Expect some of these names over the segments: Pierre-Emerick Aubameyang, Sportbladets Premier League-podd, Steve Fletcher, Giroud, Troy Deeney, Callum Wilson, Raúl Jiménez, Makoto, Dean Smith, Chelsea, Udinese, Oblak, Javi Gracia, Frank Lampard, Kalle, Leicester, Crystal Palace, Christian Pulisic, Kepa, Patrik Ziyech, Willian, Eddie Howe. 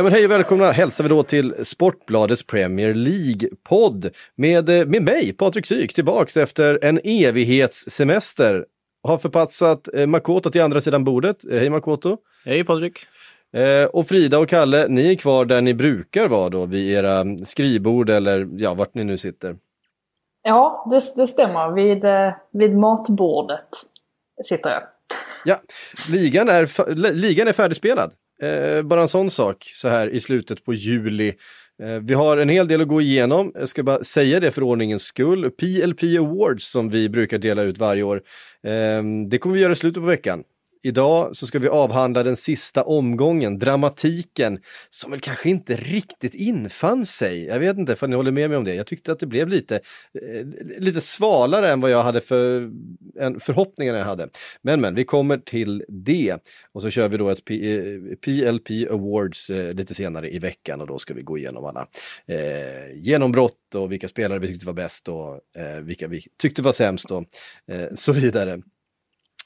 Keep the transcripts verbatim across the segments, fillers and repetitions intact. Ja, men hej och välkomna hälsar vi då till Sportbladets Premier League-podd med, med mig, Patrik Ziyech, tillbaks efter en evighetssemester. Har förpassat Makoto till andra sidan bordet. Hej Makoto. Hej Patrik. Eh, och Frida och Kalle, ni är kvar där ni brukar vara då, vid era skrivbord eller ja, vart ni nu sitter. Ja, det, det stämmer. Vid, vid matbordet sitter jag. Ja, ligan är, ligan är färdigspelad. Eh, bara en sån sak så här i slutet på juli. Eh, vi har en hel del att gå igenom. Jag ska bara säga det för ordningens skull. P L P Awards som vi brukar dela ut varje år. Eh, det kommer vi göra i slutet på veckan. Idag så ska vi avhandla den sista omgången, dramatiken, som väl kanske inte riktigt infann sig. Jag vet inte, för ni håller med mig om det. Jag tyckte att det blev lite, lite svalare än vad jag hade för förhoppningarna jag hade. Men, men, vi kommer till det. Och så kör vi då ett P L P Awards lite senare i veckan och då ska vi gå igenom alla eh, genombrott och vilka spelare vi tyckte var bäst och eh, vilka vi tyckte var sämst och eh, så vidare.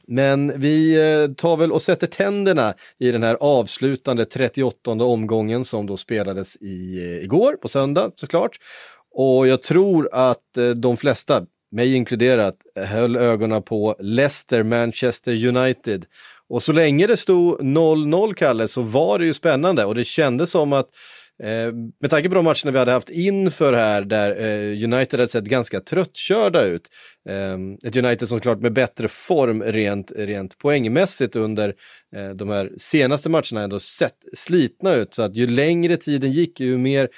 Men vi tar väl och sätter tänderna i den här avslutande trettioåttonde omgången som då spelades i, igår på söndag såklart. Och jag tror att de flesta, mig inkluderat, höll ögonen på Leicester, Manchester United. Och så länge det stod noll noll, Kalle, så var det ju spännande och det kändes som att med tanke på de matcherna vi hade haft inför här där United hade sett ganska tröttkörda ut, ett United som klart med bättre form rent, rent poängmässigt under de här senaste matcherna ändå sett slitna ut, så att ju längre tiden gick ju mer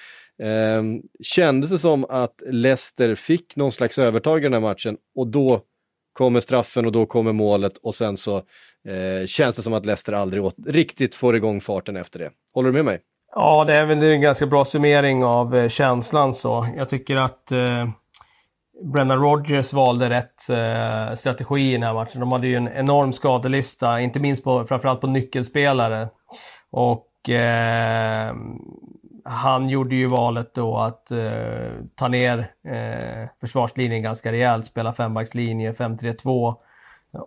kändes det som att Leicester fick någon slags övertag i den här matchen, och då kommer straffen och då kommer målet och sen så känns det som att Leicester aldrig åt, riktigt får igång farten efter det. Håller du med mig? Ja, det är väl en ganska bra summering av känslan så. Jag tycker att eh, Brendan Rodgers valde rätt eh, strategi i den här matchen. De hade ju en enorm skadelista, inte minst på, framförallt på nyckelspelare. Och eh, han gjorde ju valet då att eh, ta ner eh, försvarslinjen ganska rejält, spela fembackslinje, fem tre två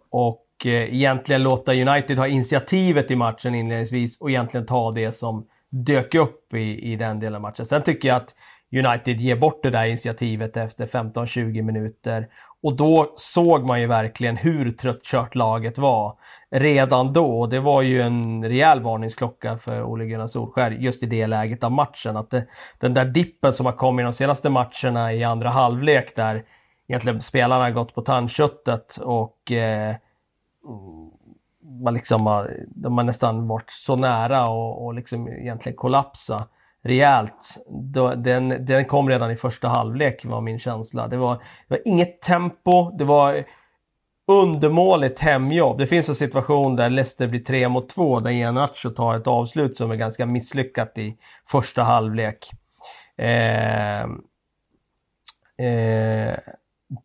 och eh, egentligen låta United ha initiativet i matchen inledningsvis och egentligen ta det som dök upp i, i den delen av matchen. Sen tycker jag att United ger bort det där initiativet efter femton tjugo minuter. Och då såg man ju verkligen hur tröttkört laget var redan då. Det var ju en rejäl varningsklocka för Ole Gunnar Solskjär just i det läget av matchen. Att det, den där dippen som har kommit i de senaste matcherna i andra halvlek där egentligen spelarna har gått på tandköttet och eh, man liksom, de har nästan varit så nära och, och liksom egentligen kollapsa rejält. Den, den kom redan i första halvlek var min känsla. Det var, det var inget tempo, det var undermåligt hemjobb. Det finns en situation där Leicester blir tre mot två där Iheanacho tar ett avslut som är ganska misslyckat i första halvlek. Eh, eh,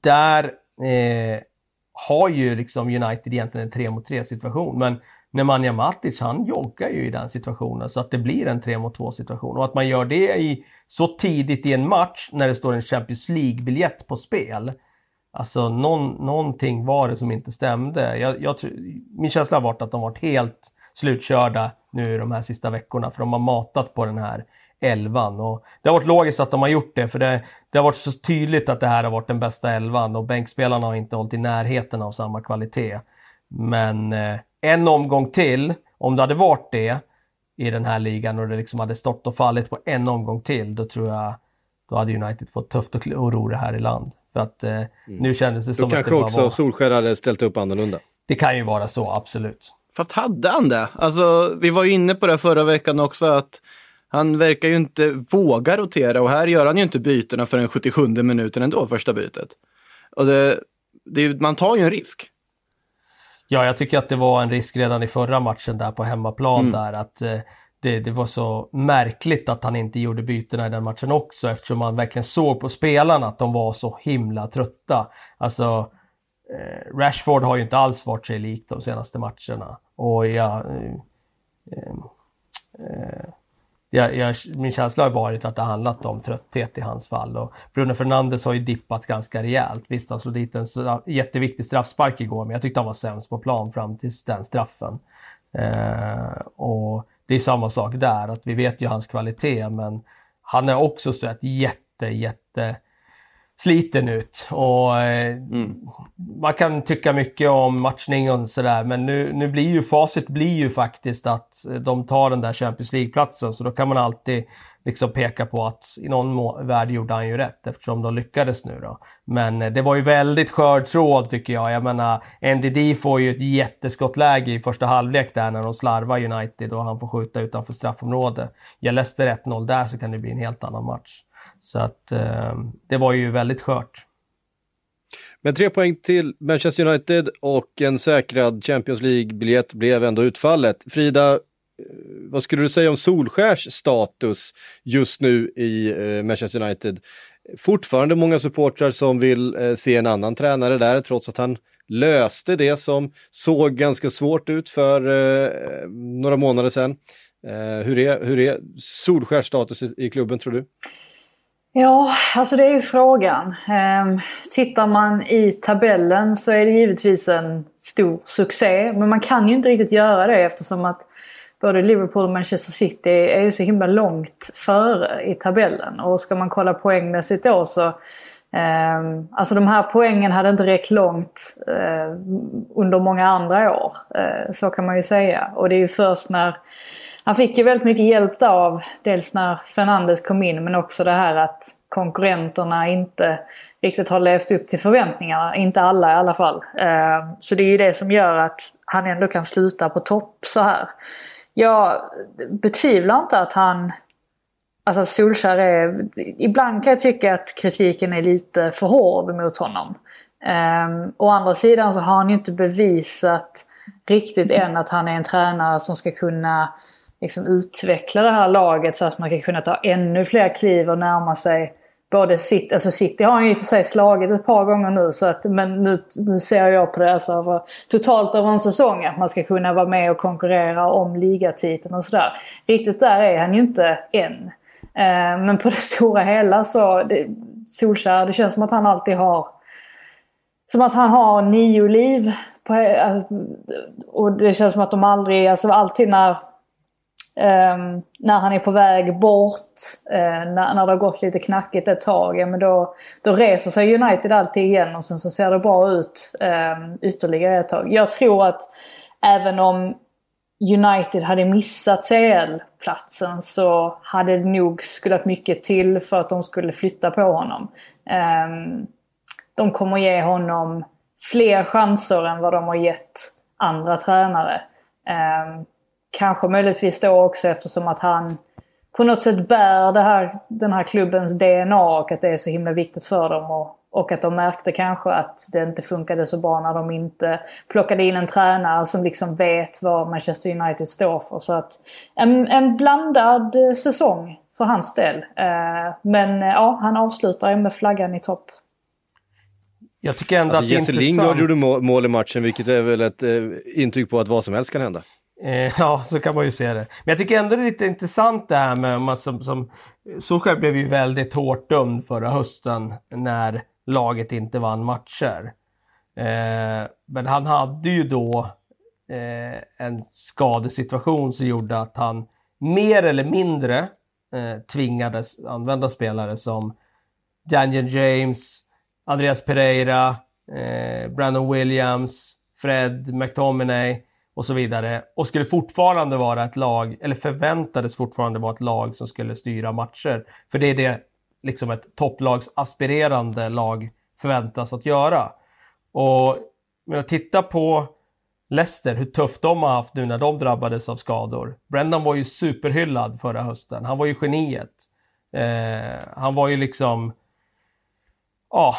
där eh, har ju liksom United egentligen en tre mot tre situation, men Nemanja Matic han joggar ju i den situationen så att det blir en tre mot två situation, och att man gör det i, så tidigt i en match när det står en Champions League-biljett på spel, alltså någon, någonting var det som inte stämde. jag, jag, min känsla har varit att de varit helt slutkörda nu de här sista veckorna, för de har matat på den här elvan, och det har varit logiskt att de har gjort det, för det, det har varit så tydligt att det här har varit den bästa elvan och bänkspelarna har inte hållit i närheten av samma kvalitet. Men eh, en omgång till, om det hade varit det i den här ligan och det liksom hade stått och fallit på en omgång till, då tror jag då hade United fått tufft och ro det här i land. För att eh, mm. nu kändes det som då att det bara var... kanske också Solskjär hade ställt upp annorlunda. Det kan ju vara så, absolut. Fast hade han det? Alltså, vi var ju inne på det förra veckan också att han verkar ju inte våga rotera, och här gör han ju inte bytena förrän sjuttiosjunde minuten ändå, första bytet. Och det, det, man tar ju en risk. Ja, jag tycker att det var en risk redan i förra matchen där på hemmaplan mm. där att eh, det, det var så märkligt att han inte gjorde bytena i den matchen också, eftersom man verkligen såg på spelarna att de var så himla trötta. Alltså eh, Rashford har ju inte alls varit sig lik de senaste matcherna. Och ja... Eh, eh, Jag, jag, min känsla har varit att det handlat om trötthet i hans fall. Och Bruno Fernandes har ju dippat ganska rejält. Visst, han slog dit en straff, jätteviktig straffspark igår, men jag tyckte han var sämst på plan fram till den straffen. Eh, och det är samma sak där, att vi vet ju hans kvalitet, men han har också sett jätte, jätte sliten ut. Och eh, mm. man kan tycka mycket om matchningen och sådär, men nu, nu blir ju facit blir ju faktiskt att de tar den där Champions League-platsen, så då kan man alltid liksom peka på att i någon må- värld gjorde han ju rätt, eftersom de lyckades nu då. Men eh, det var ju väldigt skörd tråd, tycker jag. Jag menar, N D D får ju ett jätteskottläge i första halvlek där när de slarvar United och han får skjuta utanför straffområdet. Jag läste ett noll där, så kan det bli en helt annan match. Så att eh, det var ju väldigt skört. Men tre poäng till Manchester United och en säkrad Champions League-biljett blev ändå utfallet. Frida, vad skulle du säga om Solskjärs status just nu i eh, Manchester United? Fortfarande många supportrar som vill eh, se en annan tränare där, trots att han löste det som såg ganska svårt ut för eh, några månader sedan. Eh, hur är, hur är Solskjärs status i, i klubben, tror du? Ja, alltså det är ju frågan. Ehm, tittar man i tabellen så är det givetvis en stor succé. Men man kan ju inte riktigt göra det, eftersom att både Liverpool och Manchester City är ju så himla långt före i tabellen. Och ska man kolla poängmässigt då så... Ehm, alltså de här poängen hade inte räckt långt eh, under många andra år. Eh, så kan man ju säga. Och det är ju först när... Han fick ju väldigt mycket hjälp av dels när Fernandes kom in, men också det här att konkurrenterna inte riktigt har levt upp till förväntningarna. Inte alla i alla fall. Så det är ju det som gör att han ändå kan sluta på topp så här. Jag betvivlar inte att han... Alltså Solskjær är... Ibland kan jag tycka att kritiken är lite för hård mot honom. Å andra sidan så har han ju inte bevisat riktigt än att han är en tränare som ska kunna... Liksom utveckla det här laget så att man kan kunna ta ännu fler kliv och närma sig både City. Alltså City har han ju i för sig slagit ett par gånger nu, så att, men nu, nu ser jag på det alltså, för, totalt över en säsong, att man ska kunna vara med och konkurrera om ligatiteln och sådär. Riktigt där är han ju inte än. Eh, men på det stora hela så det, Solskjær, det känns som att han alltid har som att han har nio liv på, och det känns som att de aldrig, alltså alltid när Um, när han är på väg bort, uh, när, när det har gått lite knackigt ett tag, ja, men då, då reser sig United alltid igen och sen så ser det bra ut um, ytterligare ett tag. Jag tror att även om United hade missat C L-platsen så hade det nog skulat mycket till för att de skulle flytta på honom. Um, de kommer ge honom fler chanser än vad de har gett andra tränare. Um, Kanske möjligtvis då också, eftersom att han på något sätt bär det här, den här klubbens D N A, och att det är så himla viktigt för dem. Och, och att de märkte kanske att det inte funkade så bra när de inte plockade in en tränare som liksom vet vad Manchester United står för. Så att en, en blandad säsong för hans del. Men ja, han avslutar med flaggan i topp. Jag tycker ändå alltså, att Jesse Lingard gjorde mål i matchen, vilket är väl ett eh, intryck på att vad som helst kan hända. Ja, så kan man ju se det. Men jag tycker ändå det är lite intressant det här med att som, som Solskjær blev ju väldigt hårt dömd förra hösten när laget inte vann matcher. Eh, men han hade ju då eh, en skadesituation som gjorde att han mer eller mindre eh, tvingades använda spelare som Daniel James, Andreas Pereira, eh, Brandon Williams, Fred McTominay och så vidare, och skulle fortfarande vara ett lag, eller förväntades fortfarande vara ett lag som skulle styra matcher, för det är det liksom ett topplagsaspirerande lag förväntas att göra. Och men att titta på Leicester, hur tufft de har haft nu när de drabbades av skador. Brendan var ju superhyllad förra hösten, han var ju geniet, eh, han var ju liksom ja,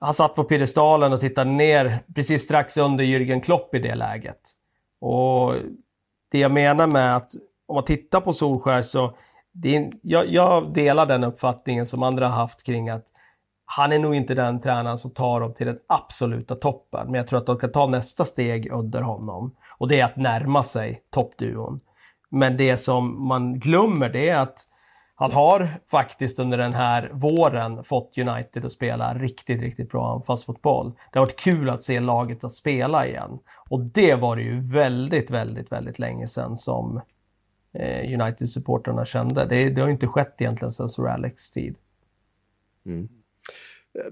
han satt på piedestalen och tittade ner precis strax under Jürgen Klopp i det läget. Och det jag menar med att om man tittar på Solskjær så det är, jag, jag delar den uppfattningen som andra har haft kring att han är nog inte den tränaren som tar dem till den absoluta toppen. Men jag tror att de kan ta nästa steg under honom, och det är att närma sig toppduon. Men det som man glömmer det är att han har faktiskt under den här våren fått United att spela riktigt, riktigt bra anfallsfotboll. Det har varit kul att se laget att spela igen. Och det var det ju väldigt, väldigt, väldigt länge sedan som eh, United-supporterna kände. Det, det har ju inte skett egentligen sedan Sir Alex tid. Mm.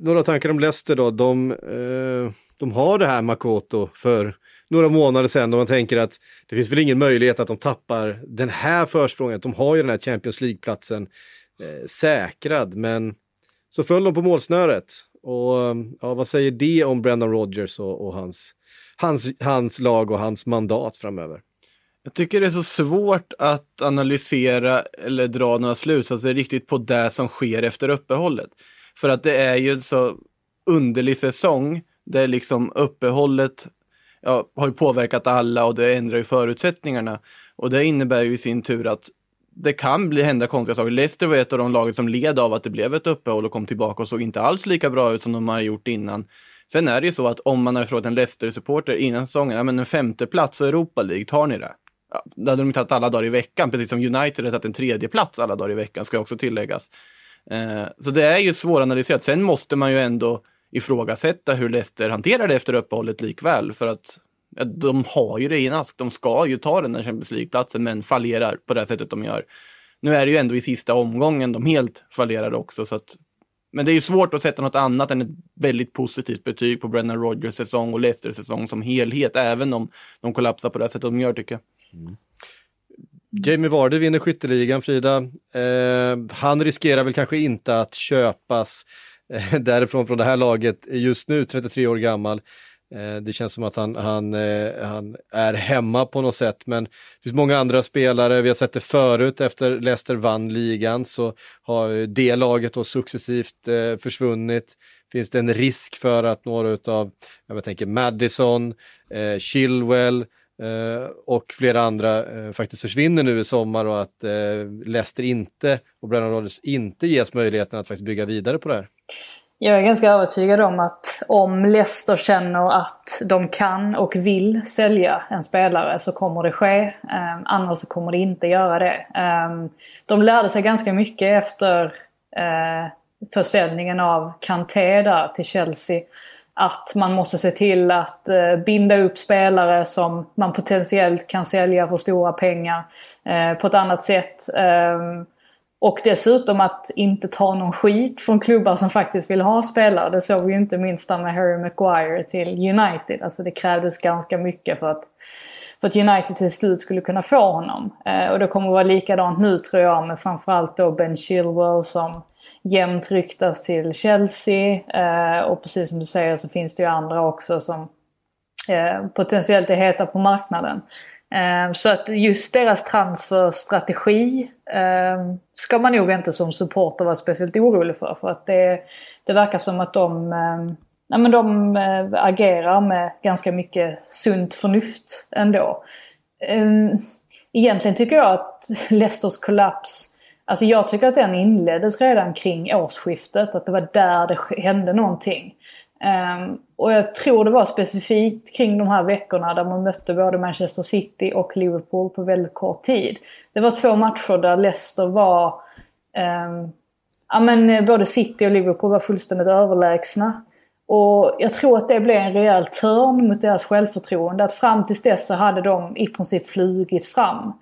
Några tankar om Leicester då? De, eh, de har det här Makoto för några månader sedan, och man tänker att det finns väl ingen möjlighet att de tappar den här försprånget. De har ju den här Champions League-platsen eh, säkrad, men så föll de på målsnöret. Och ja, vad säger det om Brendan Rodgers och, och hans, hans, hans lag och hans mandat framöver? Jag tycker det är så svårt att analysera eller dra några slutsatser riktigt på det som sker efter uppehållet. För att det är ju en så underlig säsong där liksom uppehållet ja, har ju påverkat alla, och det ändrar ju förutsättningarna. Och det innebär ju i sin tur att det kan bli hända konstiga saker. Leicester var ett av de laget som led av att det blev ett uppehåll och kom tillbaka och såg inte alls lika bra ut som de har gjort innan. Sen är det ju så att om man har frågat en Leicester-supporter innan säsongen, ja men en femte plats i Europa League, tar ni det? Ja, det hade de tagit alla dagar i veckan, precis som United hade tagit en tredje plats alla dagar i veckan, ska också tilläggas. Eh, så det är ju svåranalyserat. Sen måste man ju ändå ifrågasätta hur Leicester hanterar det efter uppehållet likväl, för att ja, de har ju det i en ask. De ska ju ta den här Champions League-platsen, men fallerar på det sättet de gör. Nu är det ju ändå i sista omgången de helt fallerar också. Så att, men det är ju svårt att sätta något annat än ett väldigt positivt betyg på Brendan Rodgers säsong och Leicesters säsong som helhet, även om de kollapsar på det sättet de gör, tycker jag. Mm. Jamie Vardy vinner skytteligan, Frida. Eh, han riskerar väl kanske inte att köpas eh, därifrån från det här laget just nu, trettiotre år gammal. Det känns som att han, han, han är hemma på något sätt, men det finns många andra spelare. Vi har sett det förut, efter Leicester vann ligan så har det laget då successivt försvunnit. Finns det en risk för att några av, jag tänker Maddison, Chilwell och flera andra faktiskt försvinner nu i sommar, och att Leicester inte och Brendan Rodgers inte ges möjligheten att faktiskt bygga vidare på det här? Jag är ganska övertygad om att om Leicester känner att de kan och vill sälja en spelare så kommer det ske. Annars så kommer det inte göra det. De lärde sig ganska mycket efter försäljningen av Kanté där till Chelsea. Att man måste se till att binda upp spelare som man potentiellt kan sälja för stora pengar på ett annat sätt. Och dessutom att inte ta någon skit från klubbar som faktiskt vill ha spelare. Det såg vi ju inte minst med Harry Maguire till United. Alltså det krävdes ganska mycket för att, för att United till slut skulle kunna få honom. Eh, och det kommer att vara likadant nu, tror jag, med framförallt då Ben Chilwell som jämt ryktas till Chelsea. Eh, och precis som du säger så finns det ju andra också som eh, potentiellt är heta på marknaden. Så att just deras transferstrategi ska man nog inte som supporter vara speciellt orolig för. För att det, det verkar som att de, ja men de agerar med ganska mycket sunt förnuft ändå. Egentligen tycker jag att Leicesters kollaps, alltså jag tycker att den inleddes redan kring årsskiftet. Att det var där det hände någonting. Um, och jag tror det var specifikt kring de här veckorna där man mötte både Manchester City och Liverpool på väldigt kort tid. Det var två matcher där Leicester var um, ja men både City och Liverpool var fullständigt överlägsna, och jag tror att det blev en rejäl törn mot deras självförtroende, att fram tills dess så hade de i princip flugit fram.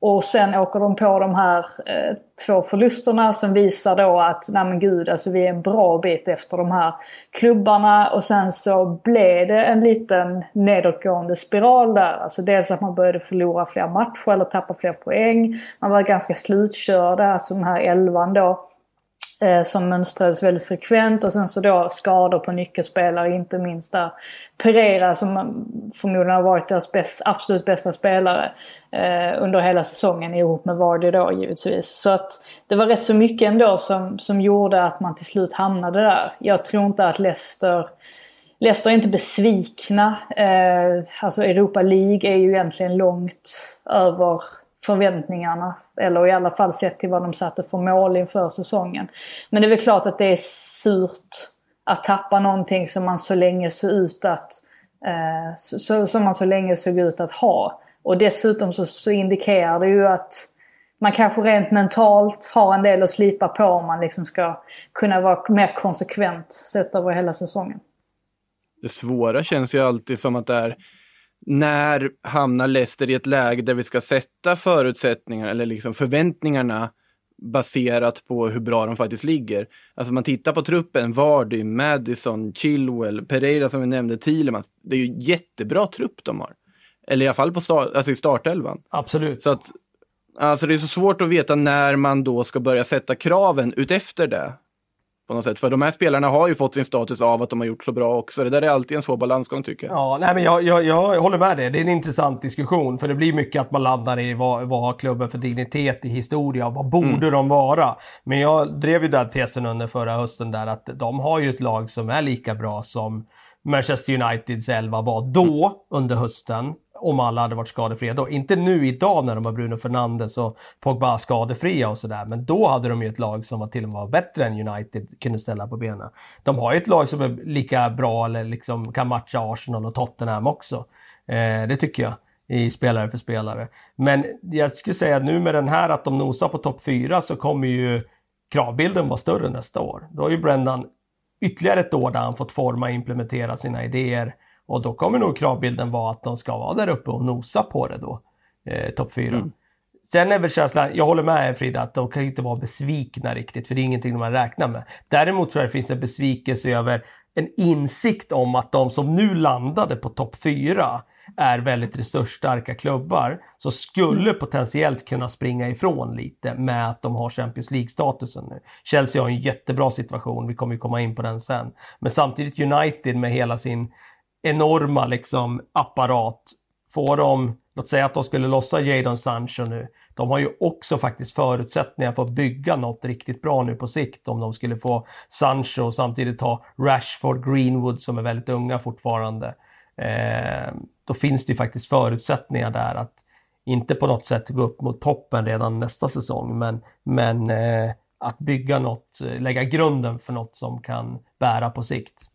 Och sen åker de på de här eh, två förlusterna som visar då att nej men gud, alltså vi är en bra bit efter de här klubbarna. Och sen så blev det en liten nedåtgående spiral där. Alltså dels att man började förlora fler matcher eller tappa fler poäng. Man var ganska slutkörda, alltså den här elvan då eh, som mönstrades väldigt frekvent. Och sen så då skador på nyckelspelare, inte minst där Pereira som förmodligen har varit deras bäst, absolut bästa spelare under hela säsongen, ihop med Vardy då givetvis. Så att det var rätt så mycket ändå som, som gjorde att man till slut hamnade där. Jag tror inte att Leicester, Leicester är inte besvikna. Eh, alltså Europa League är ju egentligen långt över förväntningarna, eller i alla fall sett till vad de satte för mål inför säsongen. Men det är väl klart att det är surt att tappa någonting som man så länge såg ut att eh, så, som man så länge såg ut att ha. Och dessutom så, så indikerar det ju att man kanske rent mentalt har en del att slipa på om man liksom ska kunna vara mer konsekvent sett över hela säsongen. Det svåra känns ju alltid som att det är när hamnar Leicester i ett läge där vi ska sätta förutsättningar eller liksom förväntningarna baserat på hur bra de faktiskt ligger. Alltså man tittar på truppen, Vardy, Madison, Chilwell, Pereira som vi nämnde, Tielemans. Det är ju jättebra trupp de har. Eller i alla fall på start, alltså i startelvan. Absolut. Så att, alltså det är så svårt att veta när man då ska börja sätta kraven ut efter det. På något sätt. För de här spelarna har ju fått sin status av att de har gjort så bra också. Det där är alltid en svår balansgång tycker jag. Ja, nej, men jag, jag, jag håller med dig. Det är en intressant diskussion. För det blir mycket att man landar i vad, vad har klubben för dignitet i historia. Vad borde mm. de vara? Men jag drev ju den tesen under förra hösten där att de har ju ett lag som är lika bra som Manchester Uniteds elva var då mm. under hösten. Om alla hade varit skadefria då. Inte nu idag när de har Bruno Fernandes och Pogba skadefria och sådär. Men då hade de ju ett lag som var till och med bättre än United kunde ställa på benen. De har ju ett lag som är lika bra eller liksom kan matcha Arsenal och Tottenham också. Eh, det tycker jag. I spelare för spelare. Men jag skulle säga att nu med den här att de nosar på topp fyra så kommer ju kravbilden vara större nästa år. Då har ju Brendan ytterligare ett år där han fått forma och implementera sina idéer. Och då kommer nog kravbilden vara att de ska vara där uppe och nosa på det då. Eh, topp fyra. Mm. Sen är väl känslan, jag håller med Frida, att de kan inte vara besvikna riktigt. För det är ingenting de har räknat med. Däremot tror jag det finns en besvikelse över en insikt om att de som nu landade på topp fyra är väldigt resursstarka klubbar. Så skulle potentiellt kunna springa ifrån lite med att de har Champions League-statusen nu. Chelsea har en jättebra situation, vi kommer ju komma in på den sen. Men samtidigt United med hela sin enorma liksom apparat. Får de, låt säga att de skulle lossa Jadon Sancho nu. De har ju också faktiskt förutsättningar för att bygga något riktigt bra nu på sikt. Om de skulle få Sancho och samtidigt ta Rashford, Greenwood som är väldigt unga fortfarande. Eh, då finns det ju faktiskt förutsättningar där att inte på något sätt gå upp mot toppen redan nästa säsong. Men, men eh, att bygga något, lägga grunden för något som kan bära på sikt.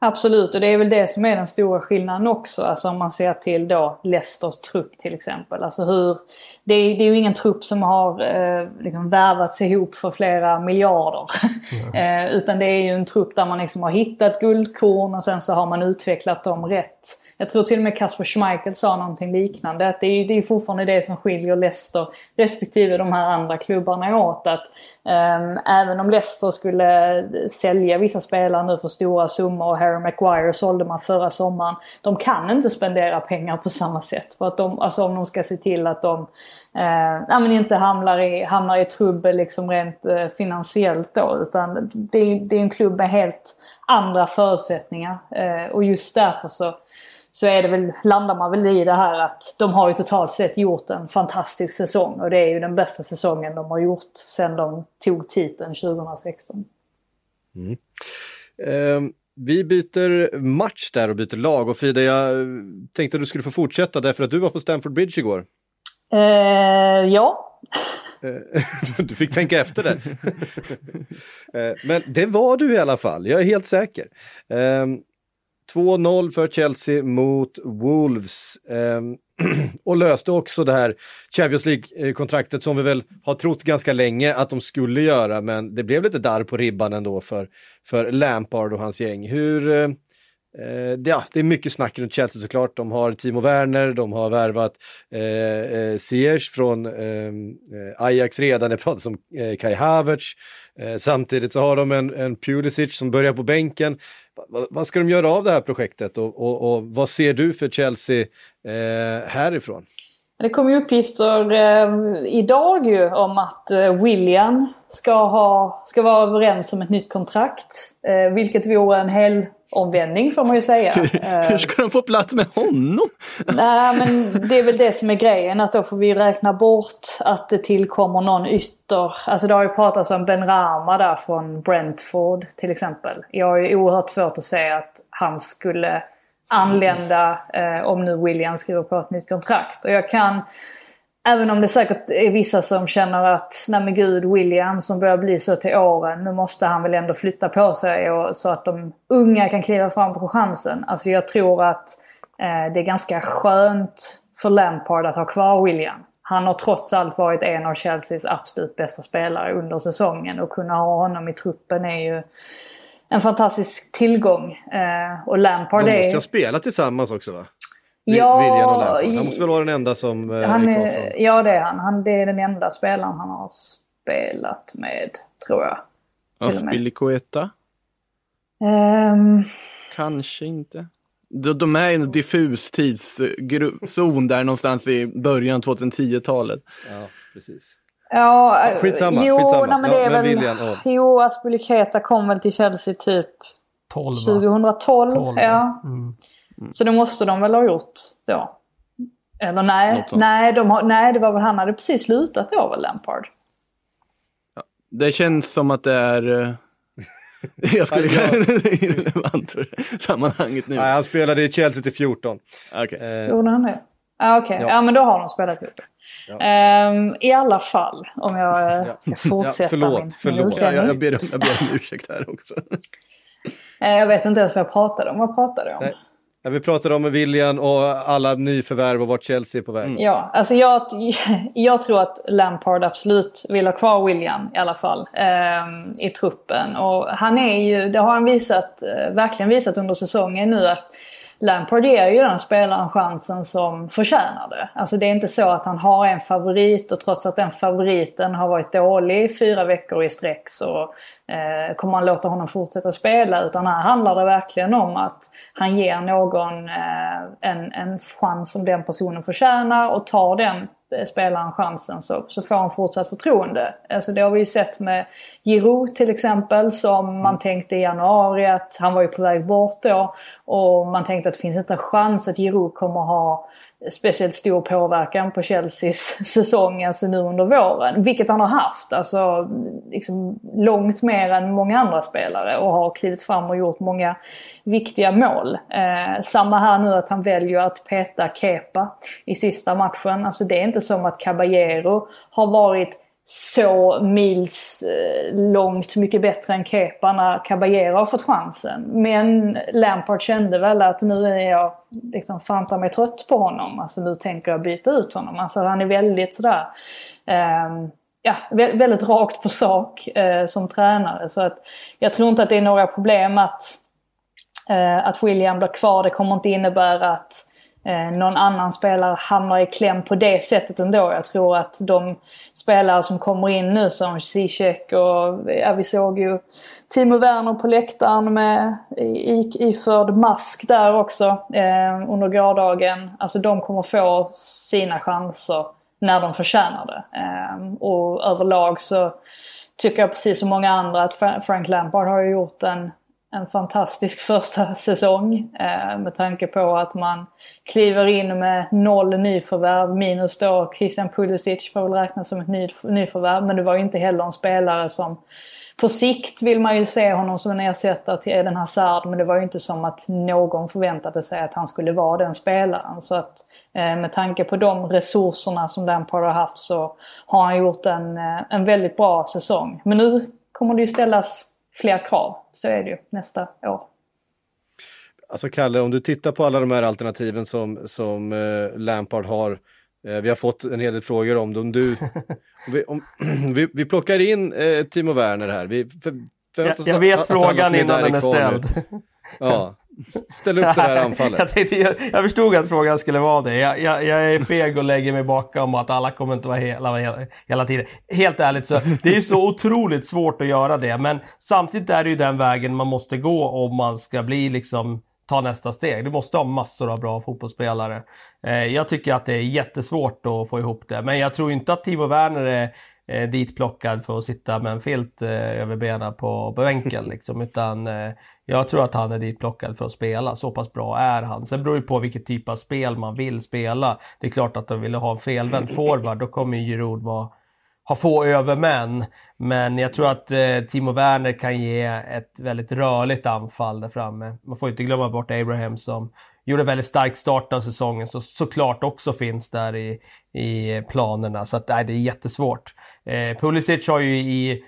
Absolut, och det är väl det som är den stora skillnaden också. Alltså om man ser till då Leicesters trupp till exempel. Alltså hur, det, är, det är ju ingen trupp som har eh, liksom värvats ihop för flera miljarder. Mm. eh, utan det är ju en trupp där man liksom har hittat guldkorn och sen så har man utvecklat dem rätt. Jag tror till och med Kasper Schmeichel sa någonting liknande. Att det är, det är fortfarande det som skiljer Leicester respektive de här andra klubbarna åt. Att, eh, även om Leicester skulle sälja vissa spelare nu för stora summor och Harry Maguire sålde man förra sommaren. De kan inte spendera pengar på samma sätt. För att de, alltså om de ska se till att de eh, ja, men inte hamnar i, hamnar i trubbel liksom rent eh, finansiellt då. Utan det, det är en klubb med helt andra förutsättningar. Eh, och just därför så Så är det väl, landar man väl i det här att de har ju totalt sett gjort en fantastisk säsong. Och det är ju den bästa säsongen de har gjort sedan de tog titeln tjugo sexton. Mm. Eh, vi byter match där och byter lag. Och Frida, jag tänkte att du skulle få fortsätta därför att du var på Stamford Bridge igår. Eh, ja. Du fick tänka efter det. Men det var du i alla fall, jag är helt säker. Eh, två noll för Chelsea mot Wolves eh, och löste också det här Champions League-kontraktet som vi väl har trott ganska länge att de skulle göra, men det blev lite darr på ribban ändå för, för Lampard och hans gäng. Hur, eh, det, ja, det är mycket snack runt Chelsea såklart. De har Timo Werner, de har värvat eh, Ziyech från eh, Ajax redan, det pratas om eh, Kai Havertz. Eh, samtidigt så har de en, en Pulisic som börjar på bänken. Vad ska de göra av det här projektet och, och, och vad ser du för Chelsea eh, härifrån? Det kommer ju uppgifter eh, idag ju om att eh, Willian ska, ha, ska vara överens om ett nytt kontrakt. Eh, vilket vore en hel omvändning får man ju säga. Hur ska de få plats med honom? Nej, men det är väl det som är grejen. Att då får vi räkna bort att det tillkommer någon ytter. Alltså det har ju pratats om Benrahma där från Brentford till exempel. Jag har ju oerhört svårt att säga att han skulle anlända eh, om nu William skriver på ett nytt kontrakt. Och jag kan... Även om det säkert är vissa som känner att nej men gud, William som börjar bli så till åren, nu måste han väl ändå flytta på sig och, så att de unga kan kliva fram på chansen. Alltså jag tror att eh, det är ganska skönt för Lampard att ha kvar William. Han har trots allt varit en av Chelseas absolut bästa spelare under säsongen och kunna ha honom i truppen är ju en fantastisk tillgång. Eh, och Lampard de måste ju är... spela tillsammans också va? Ja, Willian och Lampard. Han måste väl vara den enda som han är, är ja, det är han. han. Det är den enda spelaren han har spelat med, tror jag. Aspilicueta? Um, Kanske inte. De, de är i en diffus tidszon där någonstans i början tjugohundratio-talet. Ja, precis. Ja, ja, skitsamma. Jo, skitsamma. Nej, men det ja, är men väl, Willian, oh. jo, Aspilicueta kom väl till Chelsea typ tolv, tjugotolv. tolv, ja. Mm. Mm. Så det måste de väl ha gjort då. Eller nej, nej, de har, nej, det var väl han hade precis slutat då, väl Lampard. Ja, det känns som att det är jag skulle säga irrelevant för sammanhanget nu. Nej, han spelade i Chelsea till fjorton. Okej. Eh. Gjorde han det? Ah, okej. Okay. Ja. Ja, men då har de spelat ihop. Ja. Ehm, i alla fall, om jag ska fortsätta ja, förlåt, min förlåt. Ja, jag, jag ber om jag ber om ursäkt här också. Jag vet inte ens vad jag pratade om. Vad pratade jag om? Nej. Ja, vi pratade om Willian och alla nyförvärv och vart Chelsea är på väg. Mm. Ja, alltså jag, jag tror att Lampard absolut vill ha kvar Willian i alla fall eh, i truppen. Och han är ju, det har han visat, verkligen visat under säsongen nu att Lampard är ju den spelaren chansen som förtjänar det. Alltså det är inte så att han har en favorit och trots att den favoriten har varit dålig fyra veckor i sträck så eh, kommer man låta honom fortsätta spela, utan här handlar det verkligen om att han ger någon eh, en, en chans som den personen förtjänar, och tar den spelaren chansen så, så får han fortsatt förtroende. Alltså det har vi ju sett med Giroud till exempel, som man tänkte i januari att han var ju på väg bort då, och man tänkte att det finns inte en chans att Giroud kommer ha speciellt stor påverkan på Chelseas säsong alltså nu under våren, vilket han har haft alltså liksom långt mer än många andra spelare och har klivit fram och gjort många viktiga mål. Eh, samma här nu att han väljer att peta Kepa i sista matchen, alltså det är inte som att Caballero har varit så mils långt mycket bättre än Kepa när Caballero har fått chansen. Men Lampard kände väl att nu är jag liksom fantar mig trött på honom. Alltså nu tänker jag byta ut honom. Alltså han är väldigt sådär um, ja, väldigt rakt på sak uh, som tränare. Så att jag tror inte att det är några problem att, uh, att Willian blir kvar. Det kommer inte innebära att Eh, någon annan spelare hamnar i kläm på det sättet ändå. Jag tror att de spelare som kommer in nu som Ziyech och ja, vi såg ju Timo Werner på läktaren med i, iförd mask där också eh, under gårdagen. Alltså de kommer få sina chanser när de förtjänar det. Eh, och överlag så tycker jag precis som många andra att Frank Lampard har gjort en En fantastisk första säsong eh, med tanke på att man kliver in med noll nyförvärv minus då Christian Pulisic får väl räknas som ett ny, nyförvärv, men det var ju inte heller en spelare som på sikt vill man ju se honom som en ersättare till Eden Hazard, men det var ju inte som att någon förväntade sig att han skulle vara den spelaren. Så att eh, med tanke på de resurserna som Lampard har haft så har han gjort en, en väldigt bra säsong. Men nu kommer det ju ställas fler krav, så är det ju nästa år. Alltså Kalle, om du tittar på alla de här alternativen som, som eh, Lampard har. Eh, vi har fått en hel del frågor om dem. Du, om vi, om, vi, vi plockar in eh, Timo Werner här. Vi, för, för jag, jag vet att, frågan att innan den är ställd. Ja, ställ upp det här anfallet. jag, tänkte, jag, jag förstod att frågan skulle vara det. Jag, jag, jag är feg och lägger mig bakom att alla kommer inte vara hela, hela, hela tiden. Helt ärligt, så det är ju så otroligt svårt att göra det. Men samtidigt är det ju den vägen man måste gå om man ska bli liksom, ta nästa steg. Du måste ha massor av bra fotbollsspelare. Eh, jag tycker att det är jättesvårt att få ihop det. Men jag tror inte att Timo Werner är eh, ditplockad för att sitta med en filt eh, över benen på, på bänken. Liksom, utan... Eh, Jag tror att han är ditplockad för att spela. Så pass bra är han. Sen beror det på vilket typ av spel man vill spela. Det är klart att de vill ha en felvänd forward. Då kommer Giroud vara, ha få övermän. Men jag tror att eh, Timo Werner kan ge ett väldigt rörligt anfall där framme. Man får inte glömma bort Abraham som gjorde väldigt stark start av säsongen. Så såklart också finns där i, i planerna. Så att, nej, det är jättesvårt. Eh, Pulisic har ju i...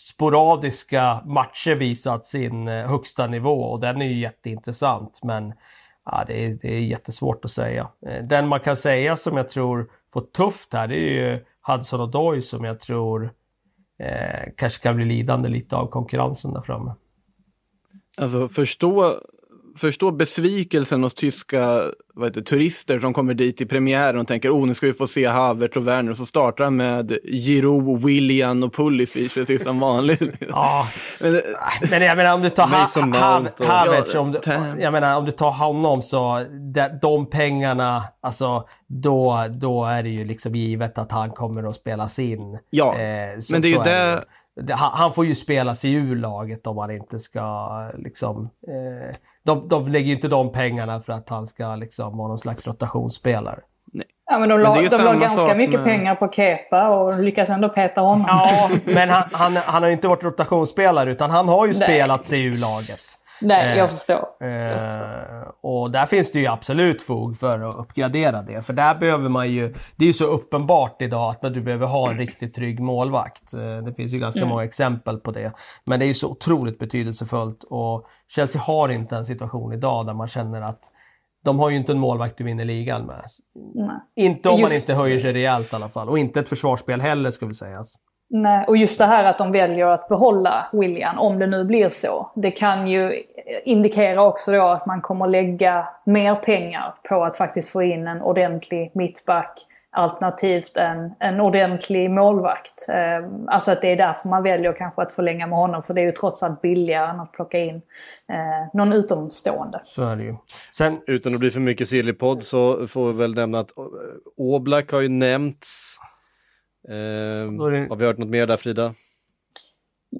sporadiska matcher visat sin högsta nivå och den är ju jätteintressant, men ja, det, är, det är jättesvårt att säga. Den man kan säga som jag tror får tufft här, det är ju Hudson-Odoi som jag tror eh, kanske kan bli lidande lite av konkurrensen där framme. Alltså förstå förstå besvikelsen hos tyska vad heter, turister som kommer dit i premiären och tänker, oh nu ska vi få se Havertz och Werner, och så startar med Giroud, Willian och Pulisic precis som vanligt. Ja, men, men jag menar om du tar ha- ha- Havertz, om du, jag menar om du tar honom så de, de pengarna, alltså då, då är det ju liksom givet att han kommer att spelas in. Ja, eh, så, men det är ju är det... det. Han får ju spelas i U-laget om han inte ska liksom... Eh, de, de lägger ju inte de pengarna för att han ska liksom vara någon slags rotationsspelare. Nej. Ja, men de la, men de la ganska med... mycket pengar på Kepa och lyckas ändå peta honom. Ja, men han, han, han har ju inte varit rotationsspelare utan han har ju Nej. spelats i U-laget. Nej, eh, jag förstår. Eh, jag förstår. Och där finns det ju absolut fog för att uppgradera det. För där behöver man ju... Det är ju så uppenbart idag att du behöver ha en riktigt trygg målvakt. Det finns ju ganska mm. många exempel på det. Men det är ju så otroligt betydelsefullt. Och Chelsea har inte en situation idag där man känner att de har ju inte en målvakt du vinner ligan med. Nej. Inte om Just... man inte höjer sig rejält i alla fall. Och inte ett försvarsspel heller, ska vi säga. Nej, och just det här att de väljer att behålla Willian, om det nu blir så. Det kan ju indikera också då att man kommer lägga mer pengar på att faktiskt få in en ordentlig mittback, alternativt en, en ordentlig målvakt. Alltså att det är därför man väljer kanske att förlänga med honom, för det är ju trots allt billigare än att plocka in någon utomstående. Så är det ju. Sen, utan att bli för mycket sillypodd så får vi väl nämna att Oblak har ju nämnts... Eh, har vi hört något mer där, Frida?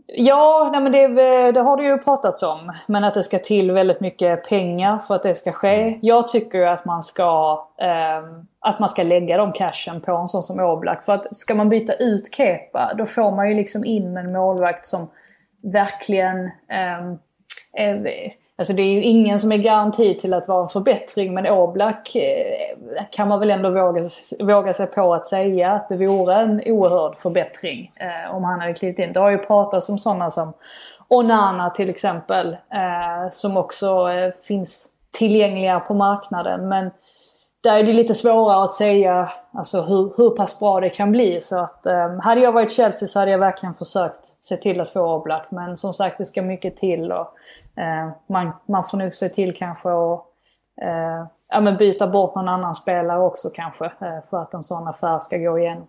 Ja, nej men det, det har det ju pratats om. Men att det ska till väldigt mycket pengar för att det ska ske. Jag tycker att man ska eh, att man ska lägga de cashen på en sån som Oblak. För att ska man byta ut Kepa, då får man ju liksom in en målvakt som verkligen eh, är, alltså det är ju ingen som är garanti till att vara en förbättring, men Oblak kan man väl ändå våga, våga sig på att säga att det vore en oerhörd förbättring eh, om han hade klivit in. Det har ju pratats om sådana som Onana till exempel eh, som också eh, finns tillgängliga på marknaden, men där är det lite svårare att säga alltså, hur, hur pass bra det kan bli. Så att, eh, hade jag varit Chelsea så hade jag verkligen försökt se till att få Oblak. Men som sagt, det ska mycket till. Och, eh, man, man får nog se till kanske att eh, ja, men byta bort någon annan spelare också kanske. Eh, för att en sån affär ska gå igenom.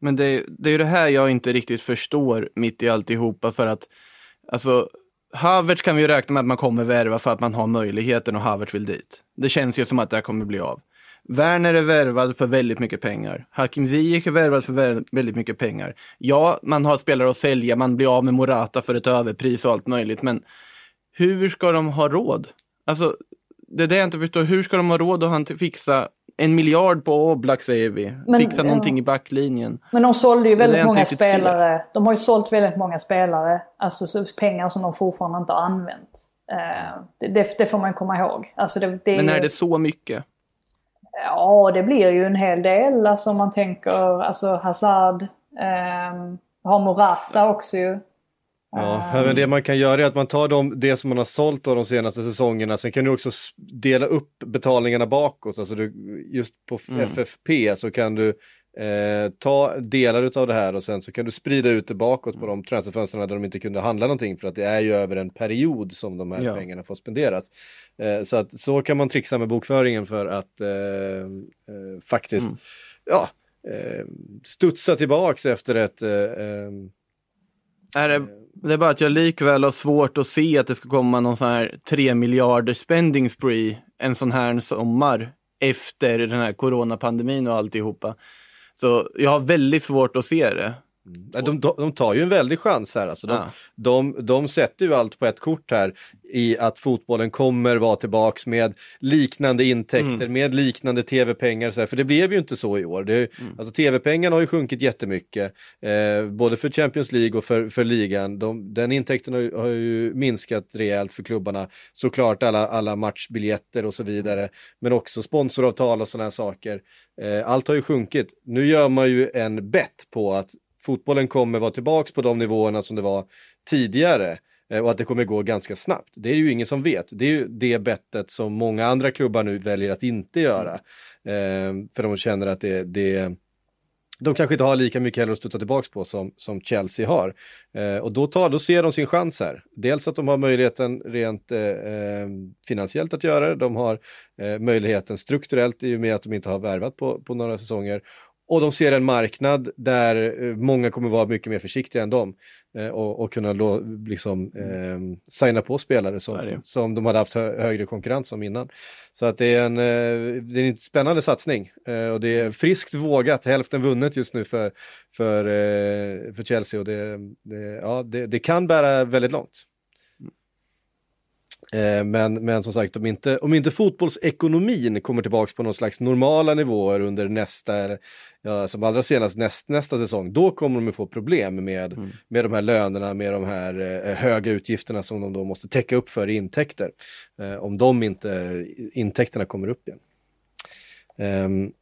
Men det är, det är ju det här jag inte riktigt förstår mitt i alltihopa. För att alltså, Havertz kan vi ju räkna med att man kommer värva för att man har möjligheten och Havertz vill dit. Det känns ju som att det här kommer bli av. Werner är värvad för väldigt mycket pengar. Hakim Ziyech är värvad för väldigt mycket pengar. Ja, man har spelare att sälja. Man blir av med Morata för ett överpris och allt möjligt. Men hur ska de ha råd? Alltså, det är det jag inte förstår. Hur ska de ha råd att han fixa en miljard på Oblak, säger vi? Men, fixa någonting i backlinjen. Men de sålde ju väldigt många spelare. Se. De har ju sålt väldigt många spelare. Alltså pengar som de fortfarande inte har använt. Det, det, det får man komma ihåg. Alltså, det, det är men är ju... det så mycket? Ja, det blir ju en hel del. Alltså man tänker, alltså Hazard, eh, har Morata också ju. Ja, men det man kan göra är att man tar de, det som man har sålt av de senaste säsongerna. Sen kan du också dela upp betalningarna bakåt. Alltså du, just på mm. F F P så kan du eh, ta delar av det här och sen så kan du sprida ut det bakåt på de transferfönsterna där de inte kunde handla någonting. För att det är ju över en period som de här ja. pengarna får spenderas. Eh, så, att, så kan man trixa med bokföringen för att eh, eh, faktiskt mm. ja, eh, studsa tillbaks efter ett... Eh, eh, är det, det är bara att jag likväl har svårt att se att det ska komma någon sån här tre miljarder spending spree en sån här sommar efter den här coronapandemin och alltihopa. Så jag har väldigt svårt att se det. De, de, de tar ju en väldig chans här. Alltså de, ja. de, de sätter ju allt på ett kort här i att fotbollen kommer vara tillbaks med liknande intäkter, mm. med liknande tv-pengar. Så här. För det blev ju inte så i år. Det, mm. alltså, tv-pengarna har ju sjunkit jättemycket. Eh, både för Champions League och för, för ligan. De, den intäkten har ju, har ju minskat rejält för klubbarna. Såklart alla, alla matchbiljetter och så vidare. Men också sponsoravtal och såna här saker. Eh, allt har ju sjunkit. Nu gör man ju en bett på att fotbollen kommer vara tillbaks på de nivåerna som det var tidigare och att det kommer gå ganska snabbt. Det är ju ingen som vet. Det är ju det bettet som många andra klubbar nu väljer att inte göra. För de känner att det, det, de kanske inte har lika mycket heller att studsa tillbaka på som, som Chelsea har. Eh, och då, tar, då ser de sin chans här. Dels att de har möjligheten rent eh, finansiellt att göra det. De har eh, möjligheten strukturellt i och med att de inte har värvat på, på några säsonger. Och de ser en marknad där många kommer vara mycket mer försiktiga än dem. Eh, och, och kunna lo, liksom, eh, signa på spelare som, som de hade haft hö, högre konkurrens om innan. Så att det är en, eh, det är en spännande satsning. Eh, och det är friskt vågat. Hälften vunnet just nu för, för, eh, för Chelsea. Och det, det, ja, det, det kan bära väldigt långt. Men, men som sagt, om inte, om inte fotbollsekonomin kommer tillbaka på någon slags normala nivåer under nästa, ja, som allra senast näst, nästa säsong, då kommer de att få problem med, mm. med de här lönerna, med de här eh, höga utgifterna som de då måste täcka upp för i intäkter. Eh, om de inte, intäkterna kommer upp igen. Um,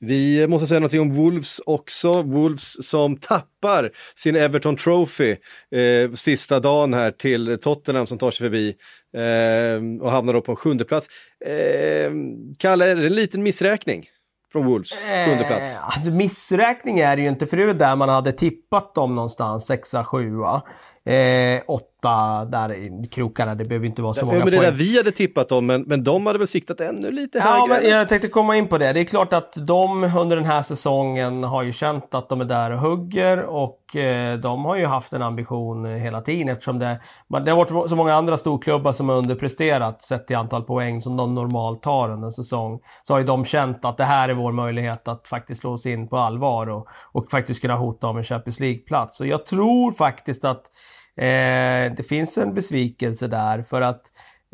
Vi måste säga någonting om Wolves också. Wolves som tappar sin Everton Trophy eh, sista dagen här till Tottenham som tar sig förbi eh, och hamnar då på en sjunde plats. Eh, Kalle, är det en liten missräkning från Wolves? Sjunde plats. Eh, alltså missräkning är det ju inte, för det där man hade tippat dem någonstans, sexa, sjua. Eh, åtta där i krokarna, det behöver inte vara så ja, många men det poäng. Där vi hade tippat dem, men, men de hade väl siktat ännu lite ja, högre. Men jag tänkte komma in på det. Det är klart att de under den här säsongen har ju känt att de är där och hugger, och eh, de har ju haft en ambition hela tiden, eftersom det, det har varit så många andra storklubbar som har underpresterat sett i antal poäng som de normalt tar under en säsong. Så har ju de känt att det här är vår möjlighet att faktiskt slå sig in på allvar och, och faktiskt kunna hota om en Champions League-plats. Så jag tror faktiskt att Eh, det finns en besvikelse där, för att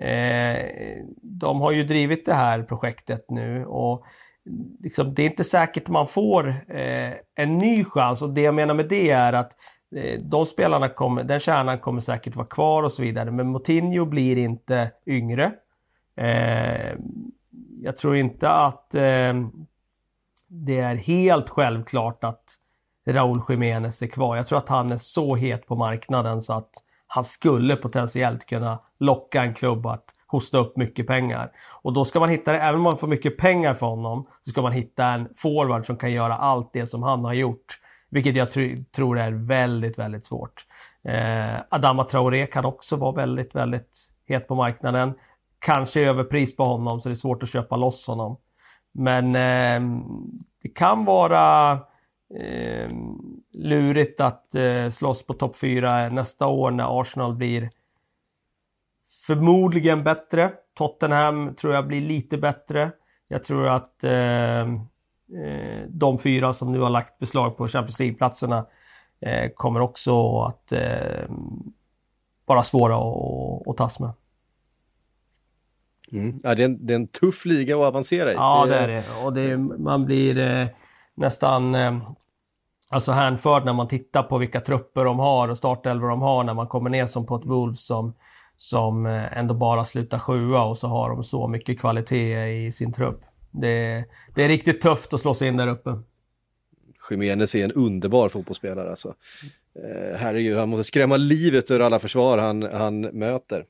eh, de har ju drivit det här projektet nu, och liksom, det är inte säkert man får eh, en ny chans. Och det jag menar med det är att eh, de spelarna kommer, den kärnan kommer säkert vara kvar och så vidare, men Moutinho blir inte yngre. Eh, jag tror inte att eh, det är helt självklart att Raúl Jiménez är kvar. Jag tror att han är så het på marknaden så att han skulle potentiellt kunna locka en klubb att hosta upp mycket pengar. Och då ska man hitta det, även om man får mycket pengar för honom, så ska man hitta en forward som kan göra allt det som han har gjort, vilket jag tr- tror är väldigt, väldigt svårt. Eh, Adama Traoré kan också vara väldigt, väldigt het på marknaden. Kanske överpris på honom, så det är svårt att köpa loss honom. Men eh, det kan vara Eh, lurigt att eh, slåss på topp fyra nästa år när Arsenal blir förmodligen bättre. Tottenham tror jag blir lite bättre. Jag tror att eh, eh, de fyra som nu har lagt beslag på Champions League-platserna eh, kommer också att eh, vara svåra att, att tas med. Mm. Ja, det är, en, det är en tuff liga att avancera i. Ja, det är det. Och det är, man blir eh, nästan eh, alltså hänförd när man tittar på vilka trupper de har och startelver de har, när man kommer ner som på ett Wolves som, som ändå bara slutar sjua, och så har de så mycket kvalitet i sin trupp. Det, det är riktigt tufft att slå sig in där uppe. Jiménez är en underbar fotbollsspelare. Alltså. Eh, här är ju, han måste skrämma livet ur alla försvar han, han möter.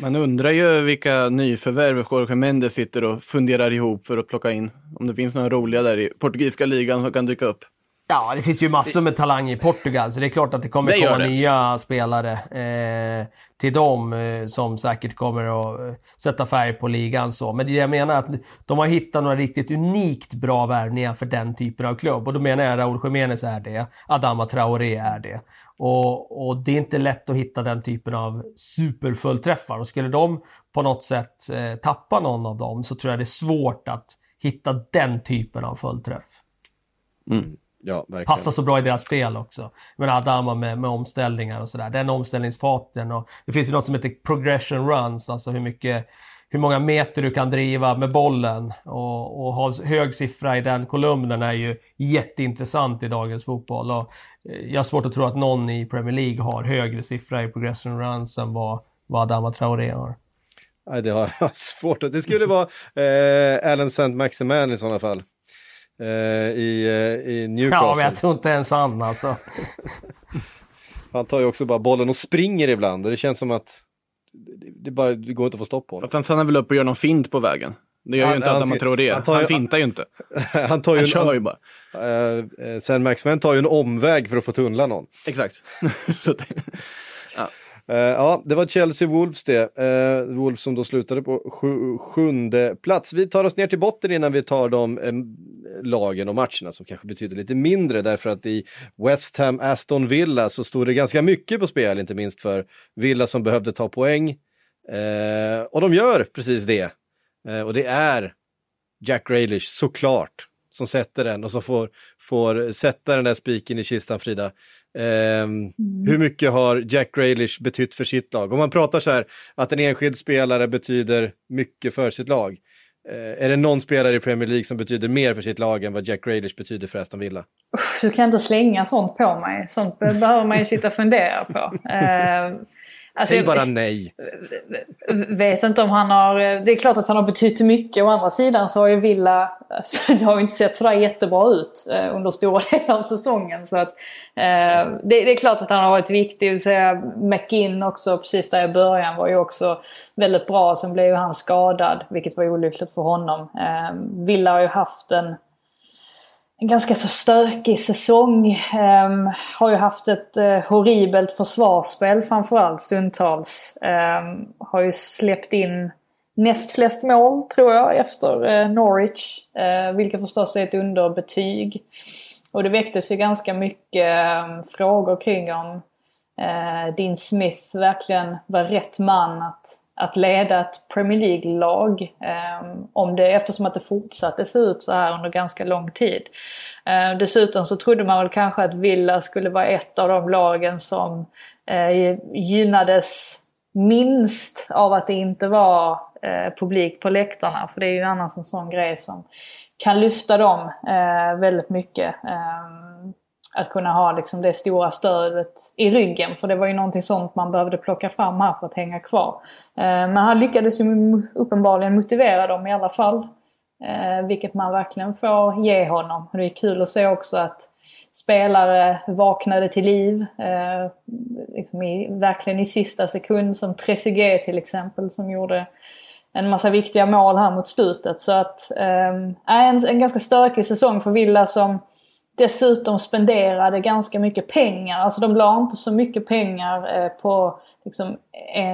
Man undrar ju vilka nyförvärv Jorge Mendes sitter och funderar ihop för att plocka in. Om det finns några roliga där i portugisiska ligan som kan dyka upp. Ja, det finns ju massor med talang i Portugal, så det är klart att det kommer komma det. nya spelare eh, till dem eh, som säkert kommer att sätta färg på ligan. Så. Men det jag menar är att de har hittat några riktigt unikt bra värvningar för den typen av klubb. Och då menar jag Raúl Jiménez är det, Adama Traoré är det. Och, och det är inte lätt att hitta den typen av superfullträffar. Och skulle de på något sätt eh, tappa någon av dem, så tror jag det är svårt att hitta den typen av fullträff. Mm. Ja, passar så bra i deras spel också. Men Adama med, med omställningar och sådär. Den omställningsfaten. Och det finns ju något som heter progression runs. Alltså hur, mycket, hur många meter du kan driva med bollen. Och, och ha hög siffra i den kolumnen är ju jätteintressant i dagens fotboll. Och jag har svårt att tro att någon i Premier League har högre siffra i progression runs än vad, vad Adama Traoré har. Nej, det har jag svårt att... Det skulle vara eh, Alan Saint-Maximin i sådana fall. Uh, i, uh, i Newcastle. Ja, men jag tror inte ens han alltså. Han tar ju också bara bollen och springer ibland, och det känns som att det, det, bara, det går inte att få stopp på honom. Att han stannar väl upp och gör någon fint på vägen. Det gör han, ju inte Adama Traoré. Han, han fintar ju inte. Han tar ju han en kör om, ju bara. Eh, sen Maxman tar ju en omväg för att få tunnla någon. Exakt. Så, ja. Eh, ja, det var Chelsea Wolves det. Eh, Wolves som då slutade på sju, sjunde plats. Vi tar oss ner till botten innan vi tar de eh, lagen och matcherna som kanske betyder lite mindre, därför att i West Ham Aston Villa så stod det ganska mycket på spel, inte minst för Villa som behövde ta poäng. Eh, och de gör precis det. Och det är Jack Grealish såklart som sätter den och som får, får sätta den där spiken i kistan, Frida. Um, hur mycket har Jack Grealish betytt för sitt lag? Om man pratar så här att en enskild spelare betyder mycket för sitt lag. Uh, är det någon spelare i Premier League som betyder mer för sitt lag än vad Jack Grealish betyder för Aston Villa? Uff, du kan inte slänga sånt på mig. Sånt behöver man ju sitta och fundera på. Uh... Alltså, säg bara nej. Vet inte om han har... Det är klart att han har betytt mycket. Å andra sidan så har ju Villa... Alltså, det har ju inte sett sådär jättebra ut under stora delar av säsongen. Så att, eh, det, det är klart att han har varit viktig. Så McGinn också, precis där i början, var ju också väldigt bra. Sen blev ju han skadad, vilket var olyckligt för honom. Eh, Villa har ju haft en... En ganska så stökig säsong. Um, har ju haft ett uh, horribelt försvarsspel framförallt stundtals. Um, har ju släppt in näst flest mål tror jag efter uh, Norwich. Uh, vilket förstås är ett underbetyg. Och det väcktes ju ganska mycket um, frågor kring om uh, Dean Smith verkligen var rätt man att... att leda ett Premier League-lag um, om det, eftersom att det fortsatte se ut så här under ganska lång tid. Uh, dessutom så trodde man väl kanske att Villa skulle vara ett av de lagen som uh, gynnades minst av att det inte var uh, publik på läktarna. För det är ju annars en sån grej som kan lyfta dem uh, väldigt mycket. Uh, Att kunna ha liksom det stora stödet i ryggen. För det var ju någonting sånt man behövde plocka fram här för att hänga kvar. Men han lyckades ju uppenbarligen motivera dem i alla fall. Vilket man verkligen får ge honom. Det är kul att se också att spelare vaknade till liv. Liksom i, verkligen i sista sekund. Som Trezeguet till exempel som gjorde... en massa viktiga mål här mot slutet. Så att, äh, en, en ganska stökig säsong för Villa som... Dessutom spenderade ganska mycket pengar. Alltså de la inte så mycket pengar på liksom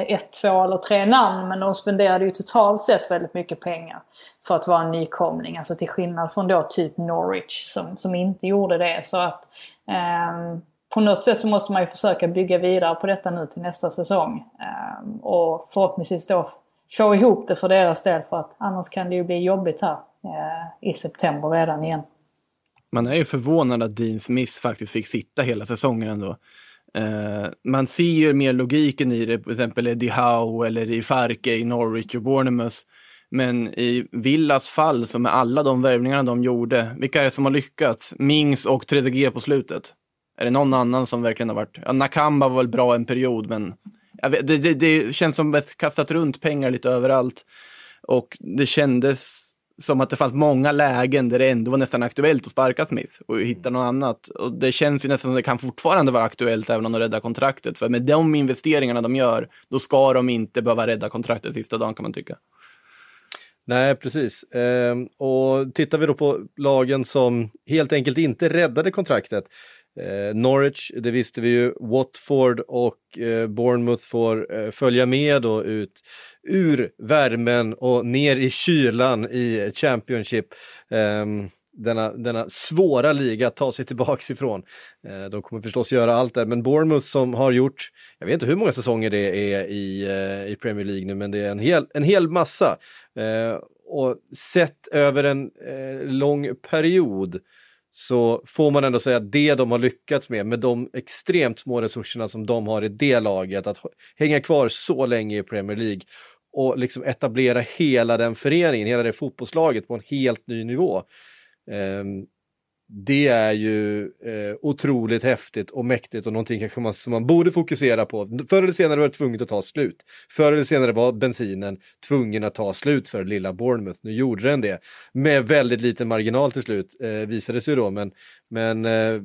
ett, två eller tre namn. Men de spenderade ju totalt sett väldigt mycket pengar för att vara en nykomling. Alltså till skillnad från då typ Norwich som, som inte gjorde det. Så att eh, på något sätt så måste man ju försöka bygga vidare på detta nu till nästa säsong. Eh, och förhoppningsvis då få ihop det för deras del. För att annars kan det ju bli jobbigt här eh, i september redan igen. Man är ju förvånad att Dean Smith faktiskt fick sitta hela säsongen ändå. Eh, man ser ju mer logiken i det, till exempel Eddie Howe eller i Farke, i Norwich och Bournemouth. Men i Villas fall, som med alla de värvningarna de gjorde, vilka är det som har lyckats? Mings och tre G på slutet. Är det någon annan som verkligen har varit... Ja, Nakamba var väl bra en period, men jag vet, det, det, det känns som att kastat runt pengar lite överallt. Och det kändes... som att det fanns många lägen där det ändå var nästan aktuellt att sparka Smith och hitta något annat. Och det känns ju nästan att det kan fortfarande vara aktuellt även om de räddar kontraktet. För med de investeringarna de gör, då ska de inte behöva rädda kontraktet sista dagen kan man tycka. Nej, precis. Ehm, och tittar vi då på lagen som helt enkelt inte räddade kontraktet. Ehm, Norwich, det visste vi ju. Watford och eh, Bournemouth får eh, följa med då ut ur värmen och ner i kylan i Championship. Ehm, denna, denna svåra liga att ta sig tillbaka ifrån. Ehm, de kommer förstås göra allt där. Men Bournemouth som har gjort, jag vet inte hur många säsonger det är i, eh, i Premier League nu, men det är en hel, en hel massa. Ehm, och sett över en eh, lång period så får man ändå säga att det de har lyckats med, med de extremt små resurserna som de har i det laget, att hänga kvar så länge i Premier League och liksom etablera hela den föreningen, hela det fotbollslaget på en helt ny nivå. Det är ju otroligt häftigt och mäktigt och någonting kanske man, som man borde fokusera på. Förr eller senare var det tvunget att ta slut. Förr eller senare var bensinen tvungen att ta slut för lilla Bournemouth. Nu gjorde den det. Med väldigt liten marginal till slut eh, visade det sig då. Men, men eh,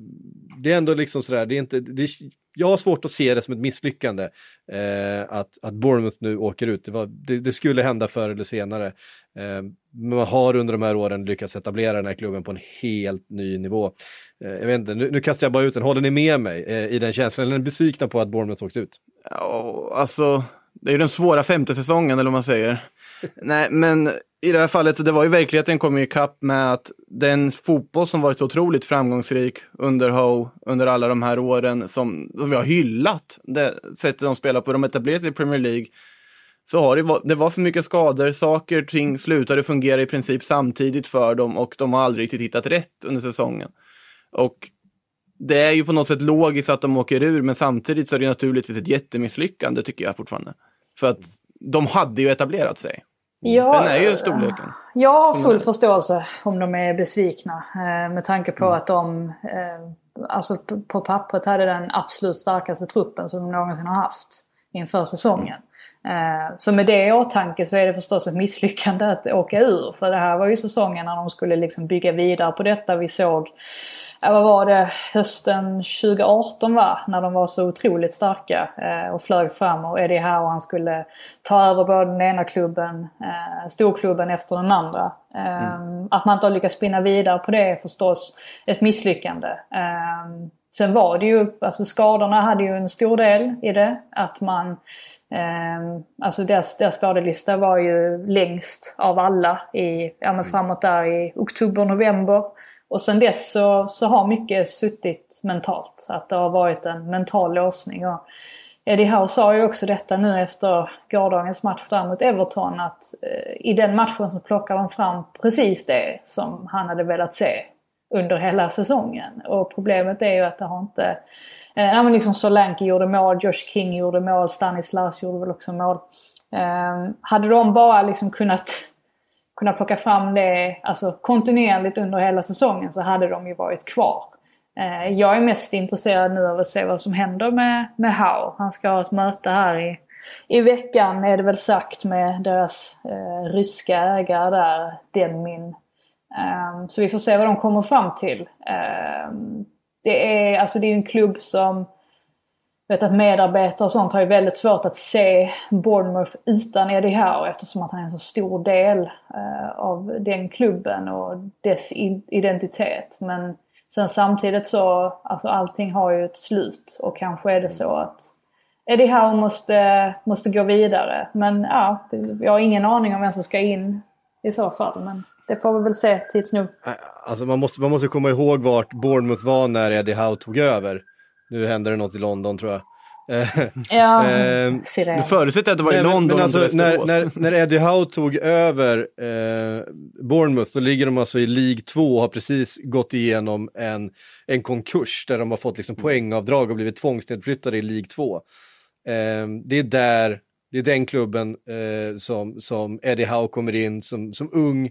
det är ändå liksom sådär. Det är inte, det jag har svårt att se det som ett misslyckande eh, att, att Bournemouth nu åker ut. Det, var, det, det skulle hända förr eller senare. Eh, man har under de här åren lyckats etablera den här klubben på en helt ny nivå. Eh, jag vet inte, nu, nu kastar jag bara ut den. Håller ni med mig eh, i den känslan? Eller är ni besvikna på att Bournemouth åkt ut? Ja, alltså det är ju den svåra femte säsongen eller vad man säger. Nej, men i det här fallet så det var ju verkligheten kom ju i kapp med att den fotboll som varit så otroligt framgångsrik under Howe under alla de här åren som, som vi har hyllat det sättet de spelar på, de etablerade i Premier League, så har det, det var för mycket skador, saker och ting slutade fungera i princip samtidigt för dem och de har aldrig riktigt hittat rätt under säsongen. Och det är ju på något sätt logiskt att de åker ur, men samtidigt så är det naturligtvis ett jättemisslyckande tycker jag fortfarande. För att de hade ju etablerat sig. Ja, sen är ju storleken. Jag har full förståelse om de är besvikna. Med tanke på mm. att de alltså på pappret hade den absolut starkaste truppen som de någonsin har haft inför säsongen. Mm. Så med det i åtanke så är det förstås ett misslyckande att åka ur. För det här var ju säsongen när de skulle liksom bygga vidare på detta. Vi såg, vad var det, hösten tjugo arton va? När de var så otroligt starka eh, och flög fram och Eddie Howe, han skulle ta över både den ena klubben, eh, storklubben efter den andra. Eh, mm. Att man inte har lyckats spinna vidare på det är förstås ett misslyckande. Eh, sen var det ju, alltså skadorna hade ju en stor del i det. Att man, eh, alltså deras, deras skadelista var ju längst av alla i, ja, men framåt där i oktober, november. Och sen dess så, så har mycket suttit mentalt. Att det har varit en mental låsning. Och Eddie Howe sa ju också detta nu efter gårdagens match där mot Everton. Att eh, i den matchen så plockar de fram precis det som han hade velat se under hela säsongen. Och problemet är ju att det har inte... Eh, men liksom Solanke gjorde mål, Josh King gjorde mål, Stanislas gjorde väl också mål. Eh, hade de bara liksom kunnat... kunna plocka fram det alltså kontinuerligt under hela säsongen så hade de ju varit kvar. Eh, jag är mest intresserad nu av att se vad som händer med, med Howe. Han ska ha ett möte här i, i veckan är det väl sagt med deras eh, ryska ägare där, Demmin. Eh, så vi får se vad de kommer fram till. Eh, det är alltså det är en klubb som vet att medarbetare och sånt har ju väldigt svårt att se Bournemouth utan Eddie Howe eftersom att han är en så stor del eh, av den klubben och dess identitet. Men sen samtidigt så, alltså allting har ju ett slut och kanske är det så att Eddie Howe måste, måste gå vidare. Men ja, jag har ingen aning om vem som ska in i så fall, men... Det får vi väl se tids nu. Alltså man måste, man måste komma ihåg vart Bournemouth var när Eddie Howe tog över. Nu händer det något i London tror jag. Ja, eh, ser det. Du förutsätter att det var nej, i London. Men, men alltså, när, när, när Eddie Howe tog över eh, Bournemouth så ligger de alltså i League två och har precis gått igenom en, en konkurs där de har fått liksom, poängavdrag och blivit tvångsnedflyttade i League två. Eh, det är där... Det är den klubben eh, som, som Eddie Howe kommer in som, som ung,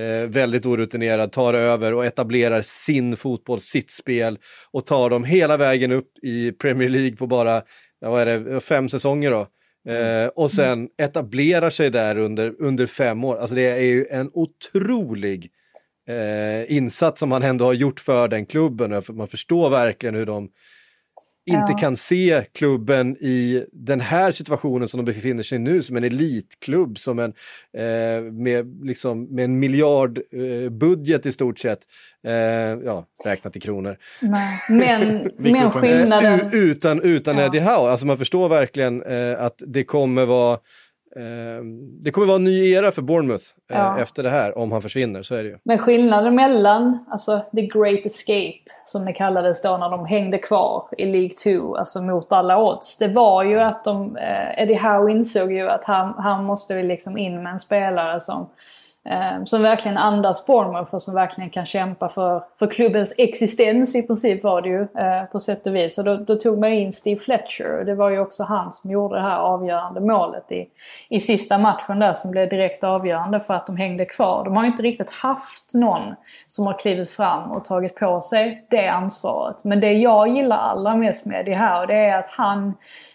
eh, väldigt orutinerad, tar över och etablerar sin fotboll, sitt spel och tar dem hela vägen upp i Premier League på bara ja, vad är det, fem säsonger då. Eh, och sen etablerar sig där under, under fem år. Alltså det är ju en otrolig eh, insats som han ändå har gjort för den klubben. För man förstår verkligen hur de... inte kan se klubben i den här situationen som de befinner sig i nu som en elitklubb som en, eh, med, liksom, med en miljard eh, budget i stort sett eh, ja, räknat i kronor. Nej. Men, men skillnaden eh, utan, utan ja. Eddie Howe, alltså man förstår verkligen eh, att det kommer vara eh, det kommer vara en ny era för Bournemouth eh, ja. Efter det här, om han försvinner så är det ju. Men skillnaden mellan alltså the great escape som det kallades då när de hängde kvar i League två, alltså mot alla odds. Det var ju att de, eh, Eddie Howe insåg ju att han, han måste väl liksom in med en spelare som, eh, som verkligen andas Bournemouth och som verkligen kan kämpa för, för klubbens existens i princip var det ju eh, på sätt och vis. Och då, då tog man in Steve Fletcher och det var ju också han som gjorde det här avgörande målet i, i sista matchen där som blev direkt avgörande för att de hängde kvar. De har ju inte riktigt haft någon som har klivit fram och tagit på sig det ansvaret. Men det jag gillar allra mest med det här, och det är att han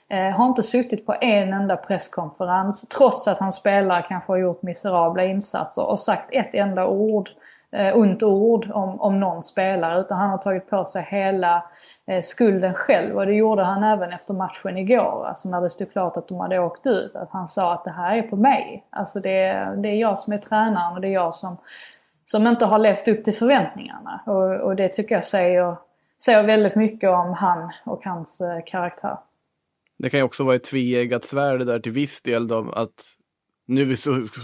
eh, har inte suttit på en enda presskonferens trots att han spelar kanske har gjort miserabla insatser och sagt ett enda ord eh, ont ord om, om någon spelare, utan han har tagit på sig hela eh, skulden själv, och det gjorde han även efter matchen igår, alltså när det stod klart att de hade åkt ut, att han sa att det här är på mig, alltså det, det är jag som är tränaren och det är jag som, som inte har levt upp till förväntningarna, och, och det tycker jag säger, säger väldigt mycket om han och hans eh, karaktär. Det kan ju också vara ett tveeggat svärd där till viss del då, att nu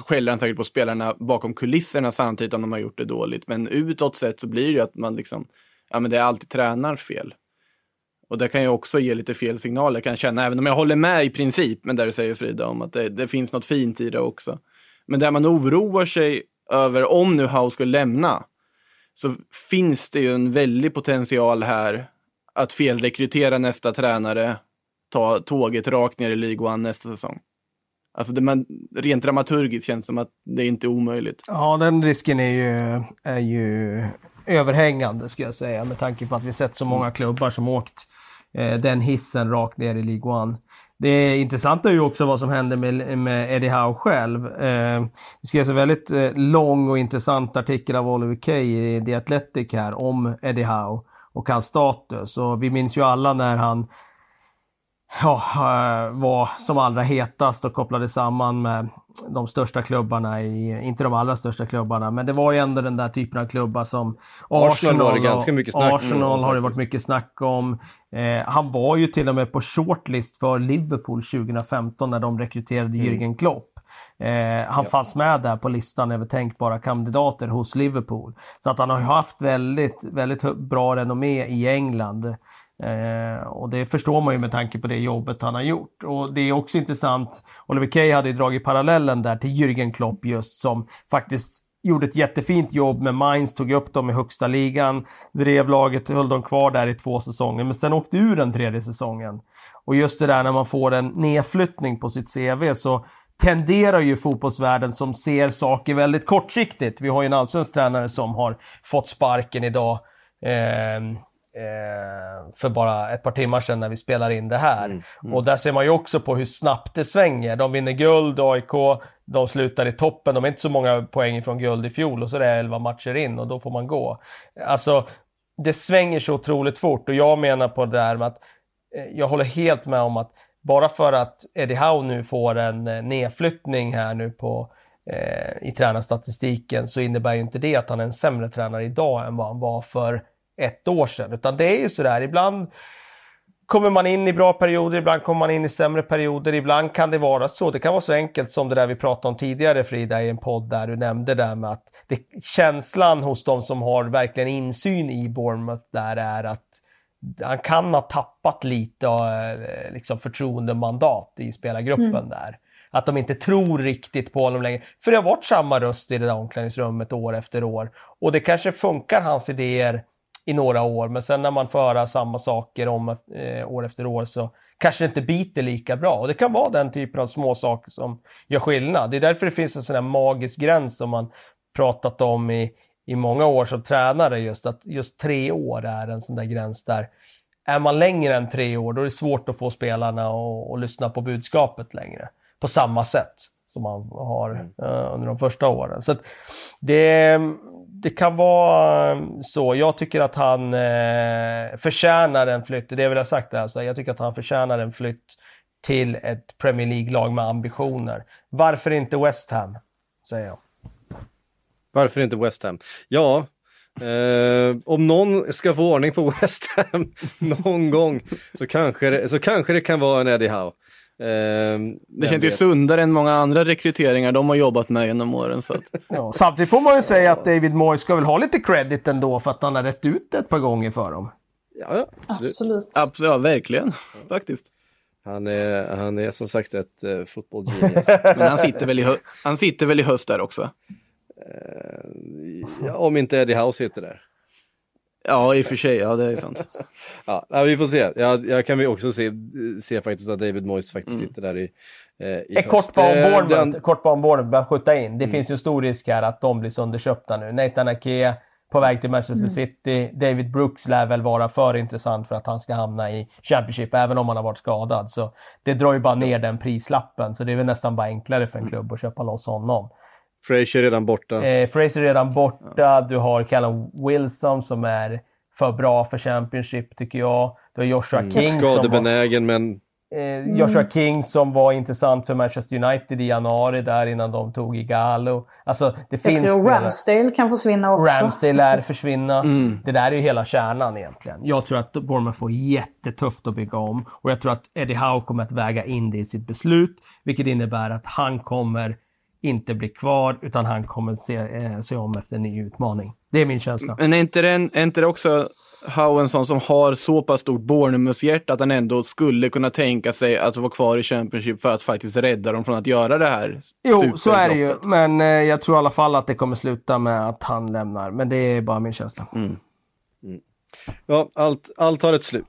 skäller han säkert på spelarna bakom kulisserna samtidigt om de har gjort det dåligt, men utåt sett så blir det ju att man liksom, ja men det är alltid tränarens fel. Och det kan ju också ge lite fel signaler, jag kan känna, även om jag håller med i princip, men där säger Frida om att det, det finns något fint i det också. Men där man oroar sig över om nu Howe skulle lämna, så finns det ju en väldig potential här att felrekrytera nästa tränare, ta tåget rakt ner i League One nästa säsong. Alltså det, man, rent dramaturgiskt känns som att det inte är omöjligt. Ja, den risken är ju, är ju överhängande skulle jag säga, med tanke på att vi sett så många klubbar som åkt eh, den hissen rakt ner i League One. Det intressanta är ju också vad som hände med, med Eddie Howe själv. Eh, det skrevs en väldigt eh, lång och intressant artikel av Oliver Kay i The Athletic här om Eddie Howe och hans status. Och vi minns ju alla när han Ja, var som allra hetast och kopplade samman med de största klubbarna, i, inte de allra största klubbarna, men det var ju ändå den där typen av klubbar som Arsenal, Arsenal var det ganska mycket snack Arsenal om, har det varit mycket snack om. Eh, han var ju till och med på shortlist för Liverpool tjugo femton när de rekryterade mm. Jürgen Klopp. Eh, han ja. fanns med där på listan över tänkbara kandidater hos Liverpool. Så att han har haft väldigt, väldigt bra renommé i England. Eh, och det förstår man ju med tanke på det jobbet han har gjort. Och det är också intressant, Oliver Kay hade ju dragit parallellen där till Jürgen Klopp, just som faktiskt gjorde ett jättefint jobb med Mainz, tog upp dem i högsta ligan, drev laget, höll dem kvar där i två säsonger, men sen åkte ur den tredje säsongen. Och just det där när man får en nedflyttning på sitt C V, så tenderar ju fotbollsvärlden som ser saker väldigt kortsiktigt. Vi har ju en allsvensk tränare som har fått sparken idag eh, för bara ett par timmar sedan när vi spelar in det här. Mm, mm. Och där ser man ju också på hur snabbt det svänger. De vinner guld, A I K, de slutar i toppen. De är inte så många poäng från guld i fjol, och så är det elva matcher in och då får man gå. Alltså, det svänger så otroligt fort, och jag menar på det där med att jag håller helt med om att bara för att Eddie Howe nu får en nedflyttning här nu på eh, i tränarstatistiken, så innebär ju inte det att han är en sämre tränare idag än vad han var för ett år sedan, utan det är ju sådär, ibland kommer man in i bra perioder, ibland kommer man in i sämre perioder, ibland kan det vara så, det kan vara så enkelt som det där vi pratade om tidigare, Frida, i en podd där du nämnde där med att det, känslan hos de som har verkligen insyn i Bournemouth där är att han kan ha tappat lite liksom förtroendemandat i spelargruppen mm. där. Att de inte tror riktigt på honom längre. För det har varit samma röst i det där omklädningsrummet år efter år, och det kanske funkar hans idéer i några år, men sen när man får höra samma saker om eh, år efter år, så kanske det inte biter lika bra. Och det kan vara den typen av små saker som gör skillnad. Det är därför det finns en sån här magisk gräns som man pratat om i, i många år som tränare, just att just tre år är en sån där gräns där. Är man längre än tre år, då är det svårt att få spelarna och, och lyssna på budskapet längre på samma sätt som man har eh, under de första åren. Så att det Det kan vara så. Jag tycker att han eh, förtjänar en flytt. Det är väl jag sagt det. Alltså. Jag tycker att han förtjänar en flytt till ett Premier League-lag med ambitioner. Varför inte West Ham, säger jag. Varför inte West Ham? Ja, eh, om någon ska få ordning på West Ham någon gång, så kanske det, så kanske det kan vara en Eddie Howe. Um, det känns ju sundare än många andra rekryteringar de har jobbat med genom åren, så att... ja, samtidigt får man ju säga att David Moyes ska väl ha lite credit ändå för att han har rätt ut ett par gånger för dem. Ja, ja absolut. absolut. Abs- ja, verkligen. Ja. Faktiskt. Han är, han är som sagt ett uh, fotbollsgenius. Men han sitter väl i hö- han sitter väl i höst där också? Uh, ja, om inte Eddie Howe sitter där. Ja, i och för sig, ja, det är sant. Ja, vi får se. Jag, jag kan vi också se, se faktiskt att David Moyes faktiskt mm. sitter där i, eh, i höst. Kort på ombord, Den... kort på ombord, bara skjuta in. Det mm. finns ju en stor risk här att de blir sönderköpta nu. Nathan Ake på väg till Manchester mm. City. David Brooks lär väl vara för intressant för att han ska hamna i Championship, även om han har varit skadad. Så det drar ju bara ner den prislappen. Så det är väl nästan bara enklare för en klubb att köpa loss honom. Fraser redan borta. Eh, Fraser redan borta. Ja. Du har Callum Wilson som är för bra för Championship, tycker jag. Du har Joshua mm. King skadebenägen, som var, men... eh, Joshua mm. King som var intressant för Manchester United i januari där innan de tog Igalo. Alltså, det jag finns tror Ramsdale kan försvinna också. Ramsdale lär försvinna. Mm. Det där är ju hela kärnan egentligen. Jag tror att Bournemouth får jättetufft att bygga om. Och jag tror att Eddie Howe kommer att väga in det i sitt beslut. Vilket innebär att han kommer inte bli kvar, utan han kommer se, eh, se om efter en ny utmaning. Det är min känsla. Men är inte det, är inte det också Howe en sån som har så pass stort Bournemouth-hjärta att han ändå skulle kunna tänka sig att vara kvar i Championship för att faktiskt rädda dem från att göra det här? Jo, så är det ju. Men eh, jag tror i alla fall att det kommer sluta med att han lämnar. Men det är bara min känsla. Mm. Mm. Ja, allt, allt har ett slut.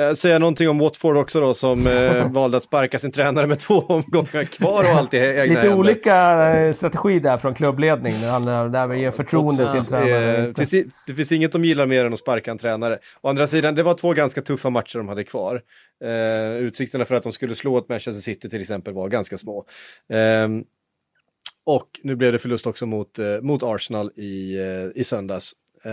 Eh, säga någonting om Watford också då, som eh, valde att sparka sin tränare med två omgångar kvar och allt i egna händer. Lite olika eh, strategi där från klubbledningen när han där vi ger förtroende ja, till tränare. Eh, finns i, det finns inget de gillar mer än att sparka en tränare. Å andra sidan, det var två ganska tuffa matcher de hade kvar. Eh, utsikterna för att de skulle slå ett Manchester City till exempel var ganska små. Eh, och nu blev det förlust också mot, eh, mot Arsenal i, eh, i söndags. Eh,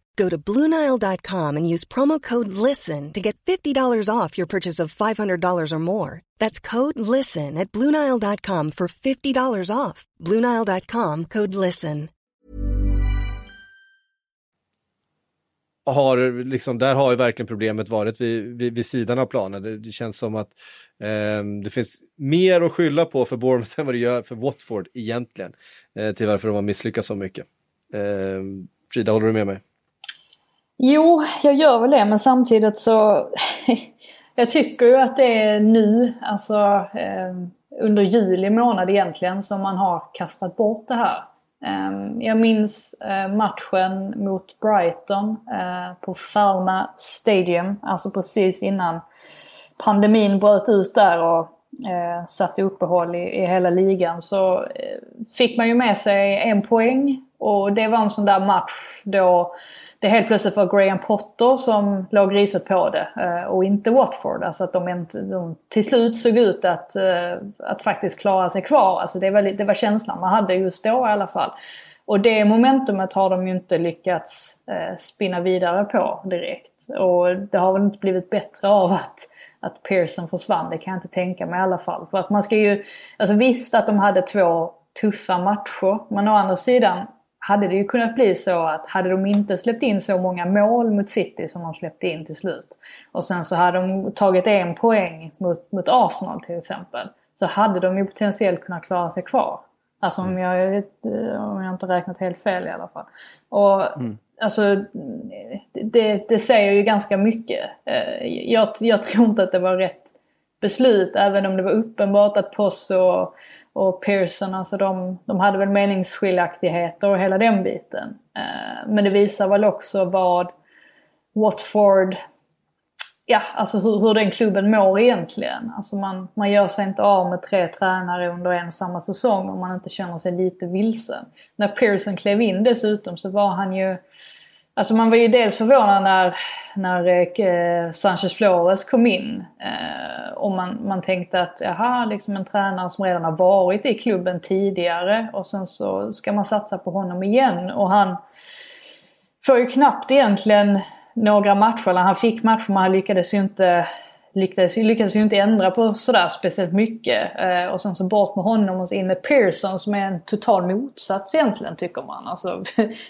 Go to Blue Nile dot com and use promo code LISTEN to get fifty dollars off your purchase of five hundred dollars or more. That's code LISTEN at Blue Nile dot com for fifty dollars off. Blue Nile dot com, code LISTEN. Har, liksom, där har ju verkligen problemet varit vid, vid, vid sidan av planen. Det, det känns som att eh, det finns mer att skylla på för Bournemouth än vad det gör för Watford egentligen. Eh, till varför de har misslyckats så mycket. Eh, Frida, håller du med mig? Jo, jag gör väl det, men samtidigt så jag tycker ju att det är nu, alltså eh, under juli månad egentligen, som man har kastat bort det här. Eh, jag minns eh, matchen mot Brighton eh, på Falma Stadium, alltså precis innan pandemin bröt ut där och eh, satte uppehåll i, i hela ligan, så eh, fick man ju med sig en poäng. Och det var en sån där match då det helt plötsligt var Graham Potter som låg riset på det och inte Watford. Alltså att de, inte, de till slut såg ut att, att faktiskt klara sig kvar. Alltså det var, det var känslan man hade just då i alla fall. Och det momentumet har de ju inte lyckats spinna vidare på direkt. Och det har väl inte blivit bättre av att... att Pearson försvann, det kan jag inte tänka mig i alla fall. För att man ska ju... Alltså visst att de hade två tuffa matcher, men å andra sidan hade det ju kunnat bli så att hade de inte släppt in så många mål mot City som de släppte in till slut, och sen så hade de tagit en poäng mot, mot Arsenal till exempel, så hade de ju potentiellt kunnat klara sig kvar. Alltså om jag, om jag inte räknat helt fel i alla fall. Och... Mm. Alltså, det, det säger ju ganska mycket. Jag, jag tror inte att det var rätt beslut, även om det var uppenbart att Poss och, och Pearson, alltså de, de hade väl meningsskiljaktigheter och hela den biten. Men det visar väl också vad Watford, ja, alltså hur, hur den klubben mår egentligen. Alltså man, man gör sig inte av med tre tränare under en och samma säsong om man inte känner sig lite vilsen. När Pearson klev in dessutom så var han ju... Alltså man var ju dels förvånad när, när Sanchez Flores kom in. Eh, och man, man tänkte att jaha, liksom en tränare som redan har varit i klubben tidigare. Och sen så ska man satsa på honom igen. Och han får ju knappt egentligen några matcher. Eller han fick matcher men han lyckades ju inte, lyckades, lyckades ju inte ändra på sådär speciellt mycket. Eh, och sen så bort med honom och så in med Pearson som är en total motsats egentligen, tycker man. Alltså,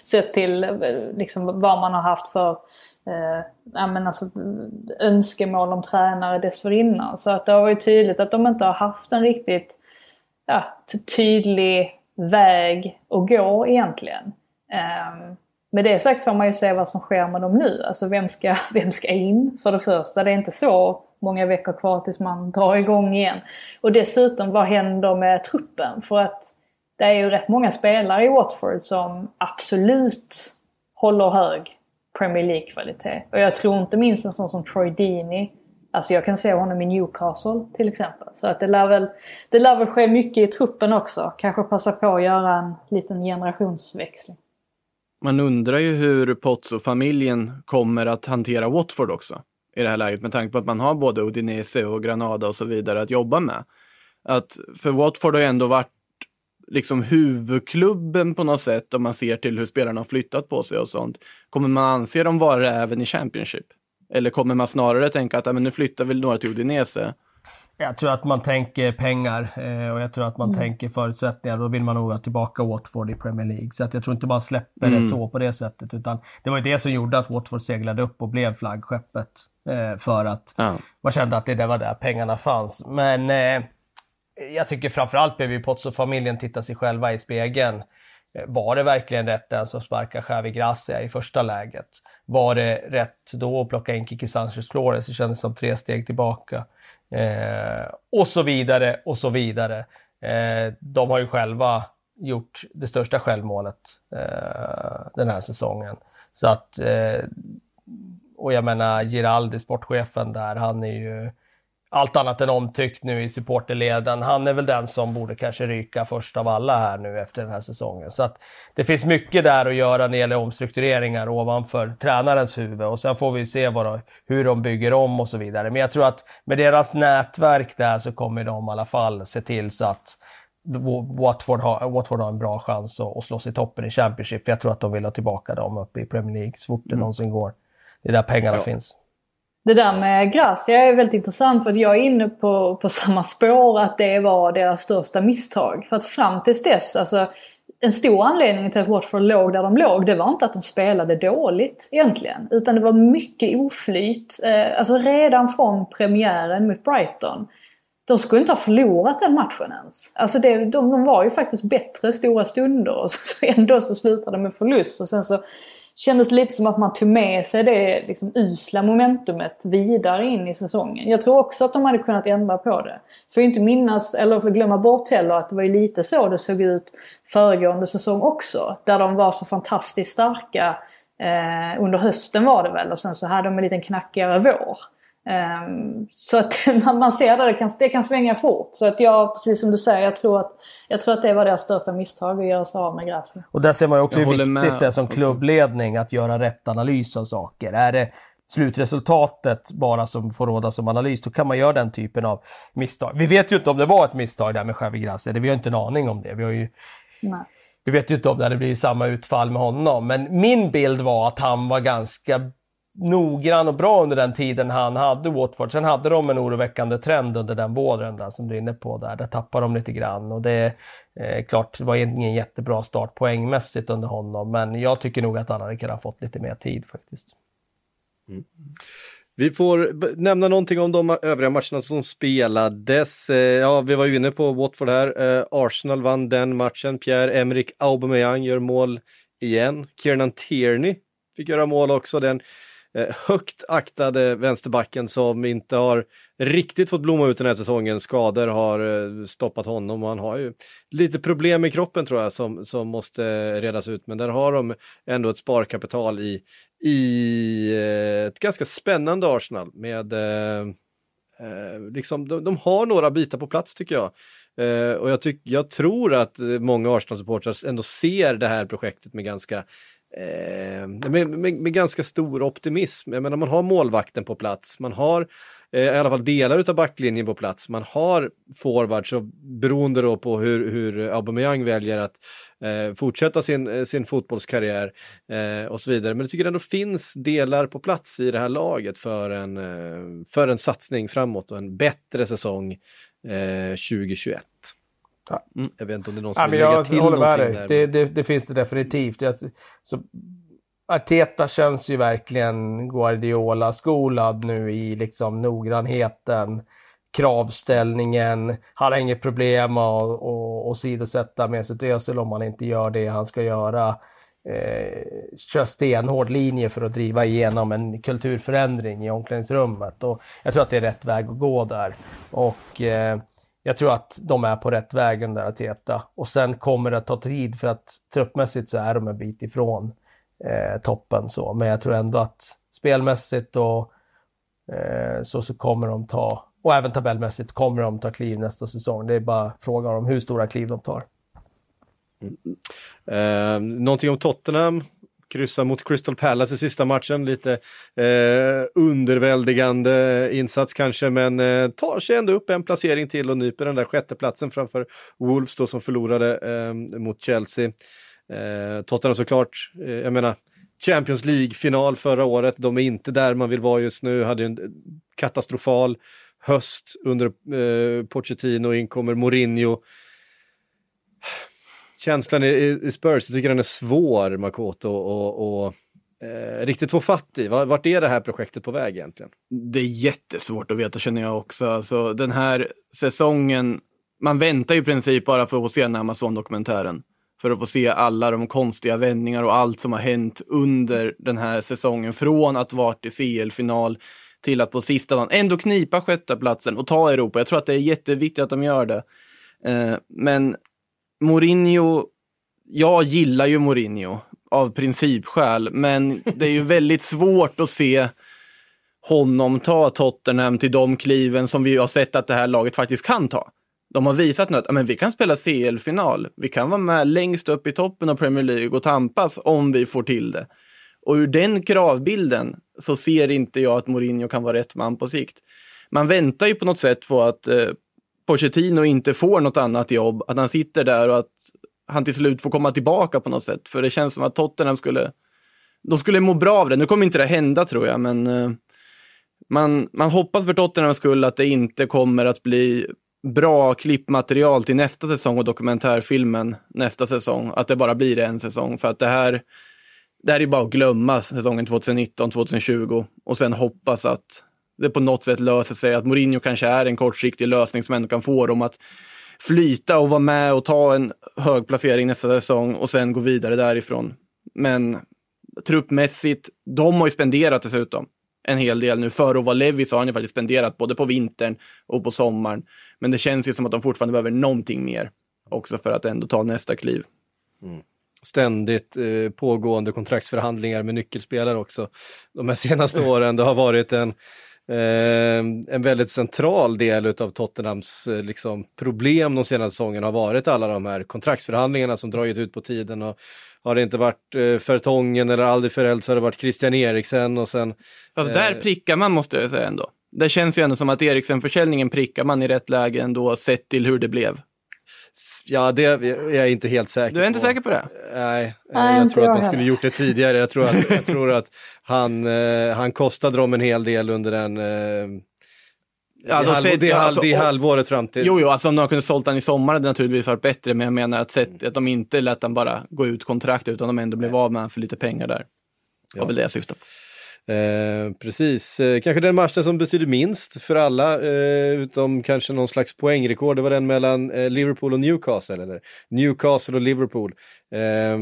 sett till liksom, vad man har haft för eh, ja, men alltså, önskemål om tränare dessförinnan. Så att det var ju tydligt att de inte har haft en riktigt ja, tydlig väg att gå egentligen. Eh, Med det sagt får man ju se vad som sker med dem nu. Alltså vem ska, vem ska in för det första? Det är inte så många veckor kvar tills man drar igång igen. Och dessutom, vad händer med truppen? För att det är ju rätt många spelare i Watford som absolut håller hög Premier League-kvalitet. Och jag tror inte minst en sån som Troy Deeney. Alltså jag kan se honom i Newcastle till exempel. Så att det lär väl, det lär väl ske mycket i truppen också. Kanske passa på att göra en liten generationsväxling. Man undrar ju hur Potts och familjen kommer att hantera Watford också i det här läget, med tanke på att man har både Udinese och Granada och så vidare att jobba med. Att för Watford har ju ändå varit liksom huvudklubben på något sätt, om man ser till hur spelarna har flyttat på sig och sånt. Kommer man anse dem vara det även i Championship? Eller kommer man snarare tänka att men nu flyttar väl några till Udinese? Jag tror att man tänker pengar och jag tror att man mm. tänker förutsättningar. Då vill man nog ha tillbaka Watford i Premier League. Så att jag tror inte man släpper mm. det så på det sättet. Utan det var ju det som gjorde att Watford seglade upp och blev flaggskeppet. För att ja. man kände att det där var där pengarna fanns. Men eh, jag tycker framförallt behöver ju Potts och familjen titta sig själva i spegeln. Var det verkligen rätt den som sparkar Javi Gracia i första läget? Var det rätt då att plocka in Kiki Sanchez-Flores? Det kändes som tre steg tillbaka. Eh, och så vidare och så vidare. Eh, de har ju själva gjort det största självmålet eh, den här säsongen. Så att eh, och jag menar Giraldi, sportchefen där, han är ju allt annat än omtyckt nu i supporterleden. Han är väl den som borde kanske ryka först av alla här nu efter den här säsongen. Så att det finns mycket där att göra när det gäller omstruktureringar ovanför tränarens huvud. Och sen får vi se vad de, hur de bygger om och så vidare. Men jag tror att med deras nätverk där så kommer de i alla fall se till så att Watford har, Watford har en bra chans att, att slå sig toppen i Championship. Jag tror att de vill ha tillbaka dem upp i Premier League så fort det mm. någonsin går. Det är där pengarna ja. finns. Det där med Gracia är väldigt intressant, för att jag är inne på, på samma spår, att det var deras största misstag. För att fram tills dess, alltså, en stor anledning till att Watford låg där de låg, det var inte att de spelade dåligt egentligen. Utan det var mycket oflyt, eh, alltså redan från premiären mot Brighton. De skulle inte ha förlorat den matchen ens. Alltså det, de, de var ju faktiskt bättre stora stunder, och så, så ändå så slutade de med förlust och sen så... Kändes lite som att man tog med sig det liksom usla momentumet vidare in i säsongen. Jag tror också att de hade kunnat ändra på det. För inte minnas, eller för glömma bort heller, att det var ju lite så det såg ut föregående säsong också. Där de var så fantastiskt starka eh, under hösten var det väl. Och sen så hade de en liten knackigare vår. Eh, så att man, man ser där, det kan, det kan svänga fort. Så att jag, precis som du säger, jag tror att, jag tror att det var deras största misstag att göra sig av med Gracia. Och där ser man ju också hur viktigt det är som klubbledning att göra rätt analys av saker. Är det slutresultatet bara som får råda som analys, då kan man göra den typen av misstag. Vi vet ju inte om det var ett misstag där med Javi Gracia. Vi har inte en aning om det. Vi har ju... Nej. Vi vet ju inte om det, det blir samma utfall med honom. Men min bild var att han var ganska... noggrann och bra under den tiden han hade Watford. Sen hade de en oroväckande trend under den våren där som du är inne på där. Där tappade de lite grann och det är eh, klart, det var ingen jättebra start poängmässigt under honom, men jag tycker nog att han hade kunnat fått lite mer tid faktiskt. Mm. Vi får nämna någonting om de övriga matcherna som spelades. Ja, vi var ju inne på Watford här. Eh, Arsenal vann den matchen. Pierre-Emerick Aubameyang gör mål igen. Kieran Tierney fick göra mål också, den högt aktade vänsterbacken som inte har riktigt fått blomma ut den här säsongen. Skador har stoppat honom och han har ju lite problem i kroppen tror jag som, som måste redas ut. Men där har de ändå ett sparkapital i, i ett ganska spännande Arsenal med eh, liksom, de, de har några bitar på plats tycker jag. Eh, och jag, tyck, jag tror att många Arsenal-supportrar ändå ser det här projektet med ganska Eh, med, med, med ganska stor optimism. Jag menar, man har målvakten på plats, man har eh, i alla fall delar av backlinjen på plats, man har forwards och beroende då på hur, hur Aubameyang väljer att eh, fortsätta sin, sin fotbollskarriär eh, och så vidare, men jag tycker det ändå finns delar på plats i det här laget för en, eh, för en satsning framåt och en bättre säsong eh, tjugohundratjugoett. Ja. Mm. Jag vet inte om det är någon som ja, vill lägga till någonting där. Det, det, det finns det definitivt. Jag, så, Arteta känns ju verkligen Guardiola-skolad nu i liksom noggrannheten, kravställningen. Han har inget problem att, att, att sidosätta med sitt ösel om han inte gör det han ska göra. Eh, kör stenhård linje för att driva igenom en kulturförändring i omklädningsrummet. Och jag tror att det är rätt väg att gå där. Och... Eh, Jag tror att de är på rätt vägen där att heta. Och sen kommer det att ta tid för att truppmässigt så är de en bit ifrån eh, toppen så. Men jag tror ändå att spelmässigt och eh, så, så kommer de ta, och även tabellmässigt kommer de ta kliv nästa säsong. Det är bara frågan om hur stora kliv de tar. Mm. Eh, någonting om Tottenham. Kryssa mot Crystal Palace i sista matchen. Lite eh, underväldigande insats kanske, men eh, tar sig ändå upp en placering till och nyper den där sjätteplatsen framför Wolves då, som förlorade eh, mot Chelsea. Eh, Tottenham såklart, eh, jag menar Champions League-final förra året. De är inte där man vill vara just nu. Hade en katastrofal höst under eh, Pochettino. Inkommer Mourinho. Känslan i Spurs, jag tycker den är svår, Makoto, och, och eh, riktigt få fatt i. Vart är det här projektet på väg egentligen? Det är jättesvårt att veta, känner jag också. Alltså, den här säsongen, man väntar ju i princip bara för att få se den här Amazon-dokumentären. För att få se alla de konstiga vändningar och allt som har hänt under den här säsongen. Från att varit i C L-final till att på sista dagen ändå knipa sjätte platsen och ta Europa. Jag tror att det är jätteviktigt att de gör det. Eh, men... Mourinho, jag gillar ju Mourinho av principskäl, men det är ju väldigt svårt att se honom ta Tottenham till de kliven som vi har sett att det här laget faktiskt kan ta. De har visat nu att men vi kan spela C L-final, vi kan vara med längst upp i toppen av Premier League och tampas om vi får till det. Och ur den kravbilden så ser inte jag att Mourinho kan vara rätt man på sikt. Man väntar ju på något sätt på att eh, Pochettino inte får något annat jobb, att han sitter där och att han till slut får komma tillbaka på något sätt. För det känns som att Tottenham skulle de skulle må bra av det. Nu kommer inte det hända, tror jag, men man, man hoppas för Tottenhams skull att det inte kommer att bli bra klippmaterial till nästa säsong och dokumentärfilmen nästa säsong. Att det bara blir en säsong, för att det här det här är bara att glömma säsongen tjugonitton tjugotjugo och sen hoppas att det på något sätt löser sig, att Mourinho kanske är en kortsiktig lösning som ändå kan få dem att flyta och vara med och ta en hög placering nästa säsong och sen gå vidare därifrån. Men truppmässigt, de har ju spenderat dessutom en hel del nu. För att vara Levi så har han ju faktiskt spenderat både på vintern och på sommaren. Men det känns ju som att de fortfarande behöver någonting mer också för att ändå ta nästa kliv. Mm. Ständigt eh, pågående kontraktsförhandlingar med nyckelspelare också. De här senaste åren, det har varit en Eh, en väldigt central del av Tottenhams eh, liksom, problem de senaste säsongerna har varit alla de här kontraktsförhandlingarna som dragit ut på tiden, och har det inte varit eh, Fertongen eller aldrig förälder så har det varit Christian Eriksen och sen... Alltså eh, där prickar man, måste jag säga ändå. Det känns ju ändå som att Eriksen-försäljningen prickar man i rätt läge ändå, sett till hur det blev. Ja, det jag är inte helt säker. Du är inte på. Säker på det? Nej, Nej jag tror jag att man skulle gjort det tidigare. Jag tror att, jag tror att han, eh, han kostade dem en hel del under den... Eh, alltså, halv, det alltså, halv, halvåret fram till... Jo, jo alltså, om de kunde sålt han i sommar hade det naturligtvis varit bättre. Men jag menar att, sett, att de inte lät han bara gå ut kontrakt, utan de ändå blev av med han för lite pengar där. Det var ja. väl det jag syftade på. Eh, precis, eh, kanske den matchen som betyder minst för alla, eh, utom kanske någon slags poängrekord, det var den mellan eh, Liverpool och Newcastle, eller Newcastle och Liverpool. Eh,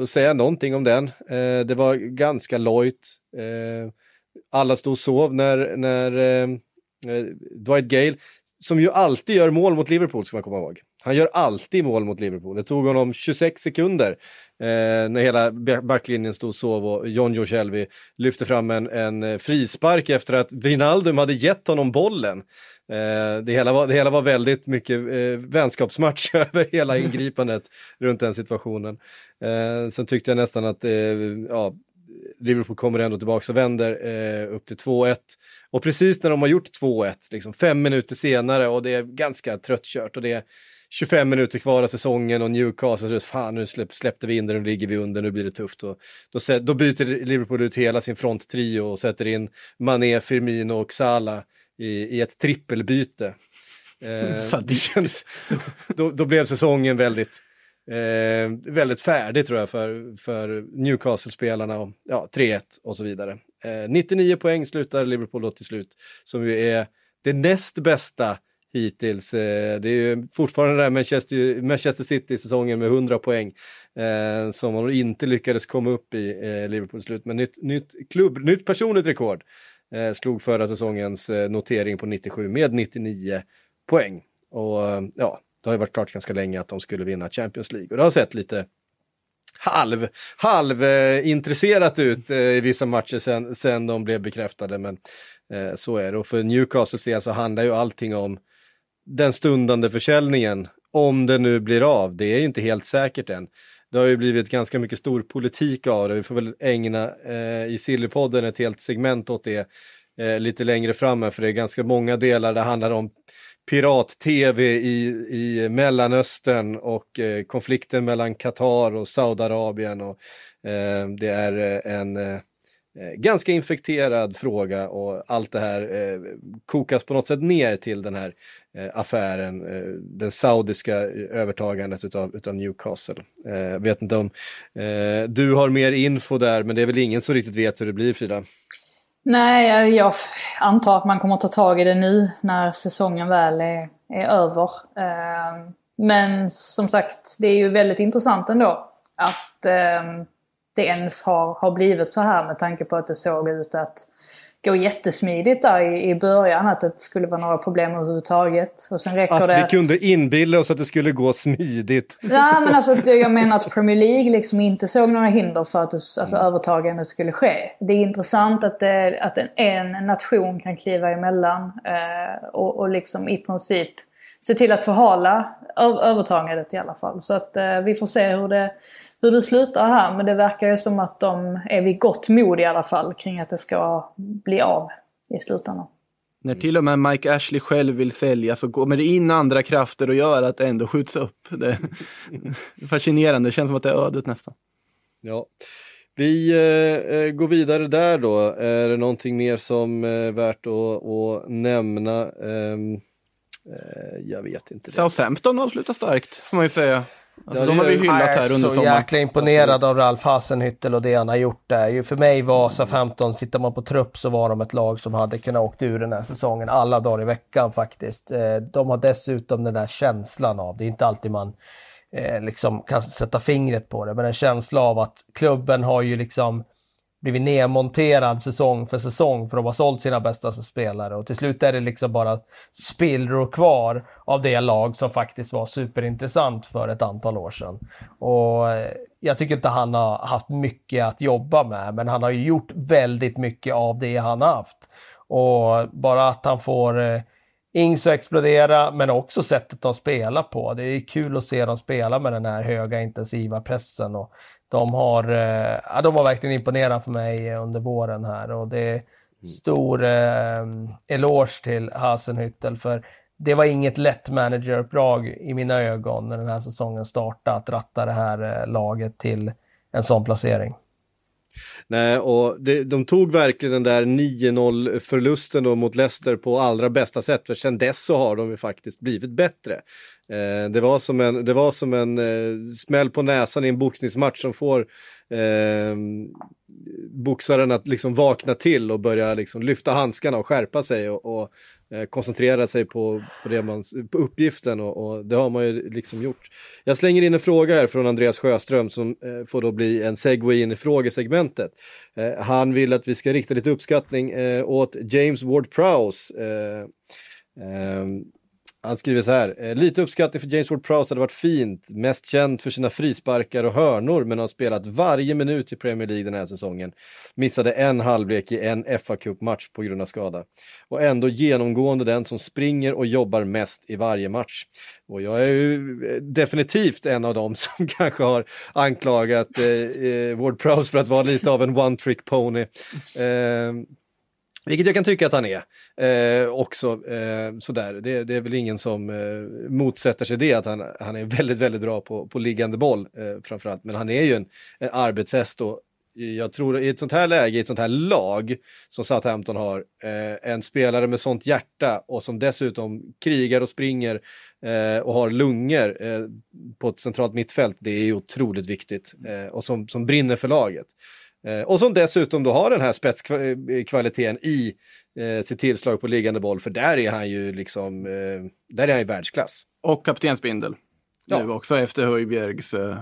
och säga någonting om den, eh, det var ganska lojt, eh, alla stod och sov när, när eh, Dwight Gale, som ju alltid gör mål mot Liverpool, ska man komma ihåg. Han gör alltid mål mot Liverpool. Det tog honom tjugosex sekunder eh, när hela backlinjen stod och sov och John Joe Shelby lyfte fram en, en frispark efter att Wijnaldum hade gett honom bollen. Eh, det, hela var, det hela var väldigt mycket eh, vänskapsmatch över hela ingripandet runt den situationen. Eh, sen tyckte jag nästan att eh, ja, Liverpool kommer ändå tillbaka och vänder eh, upp till två ett. Och precis när de har gjort två ett, liksom fem minuter senare, och det är ganska tröttkört och det är tjugofem minuter kvar av säsongen och Newcastle, fan nu släpp, släppte vi in det, nu ligger vi under, nu blir det tufft. Och då, då byter Liverpool ut hela sin fronttrio och sätter in Mané, Firmino och Salah i, i ett trippelbyte. Eh, det känns, då, då blev säsongen väldigt, eh, väldigt färdig, tror jag, för, för Newcastle-spelarna. Och, ja, tre ett och så vidare. Eh, nittionio poäng slutar Liverpool då till slut, som ju är det näst bästa hittills. Det är ju fortfarande där Manchester, Manchester City-säsongen med hundra poäng eh, som man inte lyckades komma upp i eh, Liverpool slut. Men nytt, nytt, klubb, nytt personligt rekord eh, slog förra säsongens eh, notering på nittiosju med nittionio poäng. Och eh, ja, det har ju varit klart ganska länge att de skulle vinna Champions League. Och det har sett lite halv, halv eh, intresserat ut eh, i vissa matcher sen, sen de blev bekräftade, men eh, så är det. Och för Newcastle alltså handlar ju allting om den stundande försäljningen, om det nu blir av. Det är ju inte helt säkert än. Det har ju blivit ganska mycket stor politik av det. Vi får väl ägna eh, i Sillypodden ett helt segment åt det eh, lite längre fram, för det är ganska många delar. Det handlar om pirat-tv i, i Mellanöstern och eh, konflikten mellan Qatar och Saudiarabien. Och, eh, det är en eh, ganska infekterad fråga, och allt det här eh, kokas på något sätt ner till den här eh, affären, eh, den saudiska övertagandet utav, utav Newcastle. Eh, vet inte om eh, du har mer info där, men det är väl ingen som riktigt vet hur det blir, Frida? Nej, jag antar att man kommer att ta tag i det nu när säsongen väl är, är över. Eh, men som sagt, det är ju väldigt intressant ändå att eh, det ens har, har blivit så här, med tanke på att det såg ut att gå jättesmidigt där i, i början, att det skulle vara några problem överhuvudtaget. Och sen räcker att det vi att... kunde inbilla oss att det skulle gå smidigt. Ja, men alltså, jag menar att Premier League liksom inte såg några hinder för att det, alltså, mm. övertagande skulle ske. Det är intressant att, det, att en, en nation kan kliva emellan eh, och, och liksom i princip se till att förhala ö- övertagandet i alla fall. Så att eh, vi får se hur det, hur det slutar här. Men det verkar ju som att de är vid gott mod i alla fall kring att det ska bli av i slutändan. När till och med Mike Ashley själv vill sälja, så kommer det in andra krafter och gör att det ändå skjuts upp. Det är fascinerande, det känns som att det är ödet nästan. Ja. Vi eh, går vidare där då. Är det någonting mer som är eh, värt att, att nämna? Eh, Jag vet inte. Southampton avslutar starkt, får man ju säga. Alltså, ja, de har vi hyllat här under sommaren. Jag är så jäkla imponerad Absolut. av Ralf Hasenhüttl och det han har gjort där. För mig var Southampton, tittar man på trupp så var de ett lag som hade kunnat åkt ur den här säsongen alla dagar i veckan faktiskt. De har dessutom den där känslan av, det är inte alltid man liksom kan sätta fingret på det, men en känsla av att klubben har ju liksom blivit nedmonterad säsong för säsong, för de har sålt sina bästa spelare, och till slut är det liksom bara spillror kvar av det lag som faktiskt var superintressant för ett antal år sedan. Och jag tycker inte han har haft mycket att jobba med, men han har ju gjort väldigt mycket av det han har haft, och bara att han får Ings att explodera, men också sättet de spelar på. Det är kul att se dem spela med den här höga intensiva pressen, och De har, ja, de har verkligen imponerat på mig under våren här, och det är stor eh, eloge till Hasenhüttl, för det var inget lätt manageruppdrag i mina ögon när den här säsongen startade, att ratta det här eh, laget till en sån placering. Nej, och det, de tog verkligen den där nio noll förlusten då mot Leicester på allra bästa sätt, för sedan dess så har de ju faktiskt blivit bättre. Eh, det var som en, det var som en eh, smäll på näsan i en boxningsmatch som får eh, boxaren att liksom vakna till och börja liksom lyfta handskarna och skärpa sig och, och koncentrera sig på, på, det man, på uppgiften, och, och det har man ju liksom gjort. Jag slänger in en fråga här från Andreas Sjöström som eh, får då bli en segue in i frågesegmentet. Eh, han vill att vi ska rikta lite uppskattning eh, åt James Ward-Prowse. Eh, eh, han skriver så här: lite uppskattning för James Ward-Prowse hade varit fint, mest känd för sina frisparkar och hörnor, men har spelat varje minut i Premier League den här säsongen. Missade en halvlek i en F A Cup-match på grund av skada, och ändå genomgående den som springer och jobbar mest i varje match. Och jag är ju definitivt en av dem som kanske har anklagat eh, Ward-Prowse för att vara lite av en one-trick pony. Eh, Vilket jag kan tycka att han är eh, också eh, sådär. Det, det är väl ingen som eh, motsätter sig det, att han, han är väldigt, väldigt bra på, på liggande boll eh, framförallt. Men han är ju en, en arbetshäst, och jag tror i ett sånt här läge, i ett sånt här lag som Southampton har, eh, en spelare med sånt hjärta och som dessutom krigar och springer eh, och har lungor eh, på ett centralt mittfält, det är ju otroligt viktigt eh, och som, som brinner för laget. Och som dessutom då har den här spetskvaliteten i eh, sitt tillslag på liggande boll. För där är han ju liksom, eh, där är han ju världsklass. Och kaptensbindel. Ja. Nu också efter Højbjergs eh,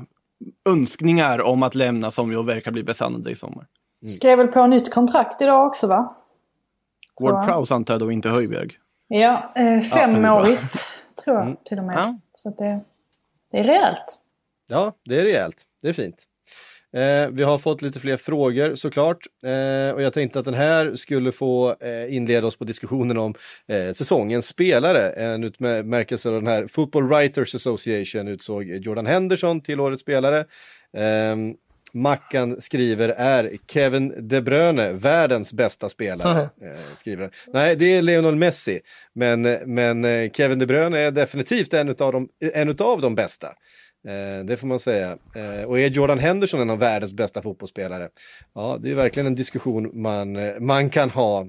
önskningar om att lämna, som ju verkar bli besannade i sommar. Mm. Skrev väl på nytt kontrakt idag också, va? Ward-Prowse antar jag då, inte Højbjerg. Ja, eh, femårigt ja, tror jag mm. till och med. Ja. Så att det, det är rejält. Ja, det är rejält. Det är fint. Eh, vi har fått lite fler frågor såklart, eh, och jag tänkte att den här skulle få eh, inleda oss på diskussionen om eh, säsongens spelare. En utmärkelse av den här Football Writers Association utsåg Jordan Henderson till årets spelare. Eh, Mackan skriver, är Kevin De Bruyne världens bästa spelare? Mm. Skriver. Nej, det är Lionel Messi, men, men Kevin De Bruyne är definitivt en av de, en av de bästa. Det får man säga. Och är Jordan Henderson en av världens bästa fotbollsspelare? Ja, det är verkligen en diskussion man, man kan ha.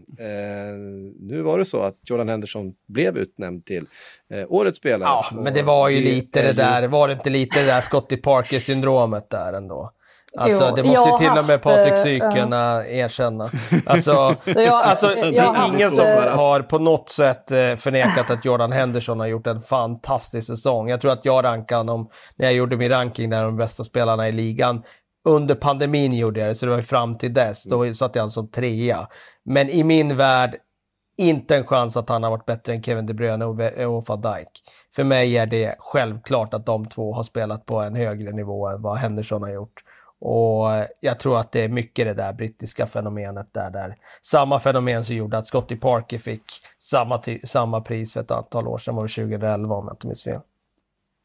Nu var det så att Jordan Henderson blev utnämnd till årets spelare. Ja, men det var ju det, lite det där, var det inte lite det där Scottie Parker-syndromet där ändå? Alltså jo, det måste ju till haft, och med Patrik Sykerna äh, erkänna. Alltså, jag, alltså jag, det är haft, ingen som äh, har på något sätt förnekat att Jordan Henderson har gjort en fantastisk säsong. Jag tror att jag rankade honom, när jag gjorde min ranking där de bästa spelarna i ligan, under pandemin gjorde jag det, så det var fram till dess. Då satt jag han som trea. Men i min värld, inte en chans att han har varit bättre än Kevin De Bruyne och, och Van Dijk. För mig är det självklart att de två har spelat på en högre nivå än vad Henderson har gjort. Och jag tror att det är mycket det där brittiska fenomenet där, där samma fenomen som gjorde att Scottie Parker fick samma, ty- samma pris för ett antal år sedan, var tjugoelva om jag inte minns fel.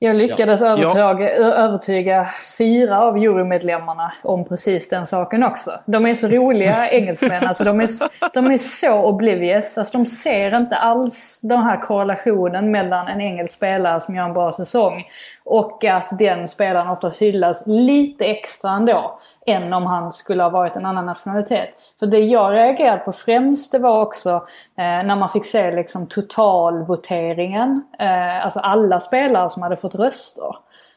Jag lyckades ja. Övertyga, ja. övertyga fyra av jurymedlemmarna om precis den saken också. De är så roliga engelsmän, alltså de, är, de är så oblivious. Alltså de ser inte alls den här korrelationen mellan en engelsk spelare som gör en bra säsong och att den spelaren oftast hyllas lite extra ändå än om han skulle ha varit en annan nationalitet. För det jag reagerade på främst, det var också eh, när man fick se liksom totalvoteringen. Eh, alltså alla spelare som hade fått röster.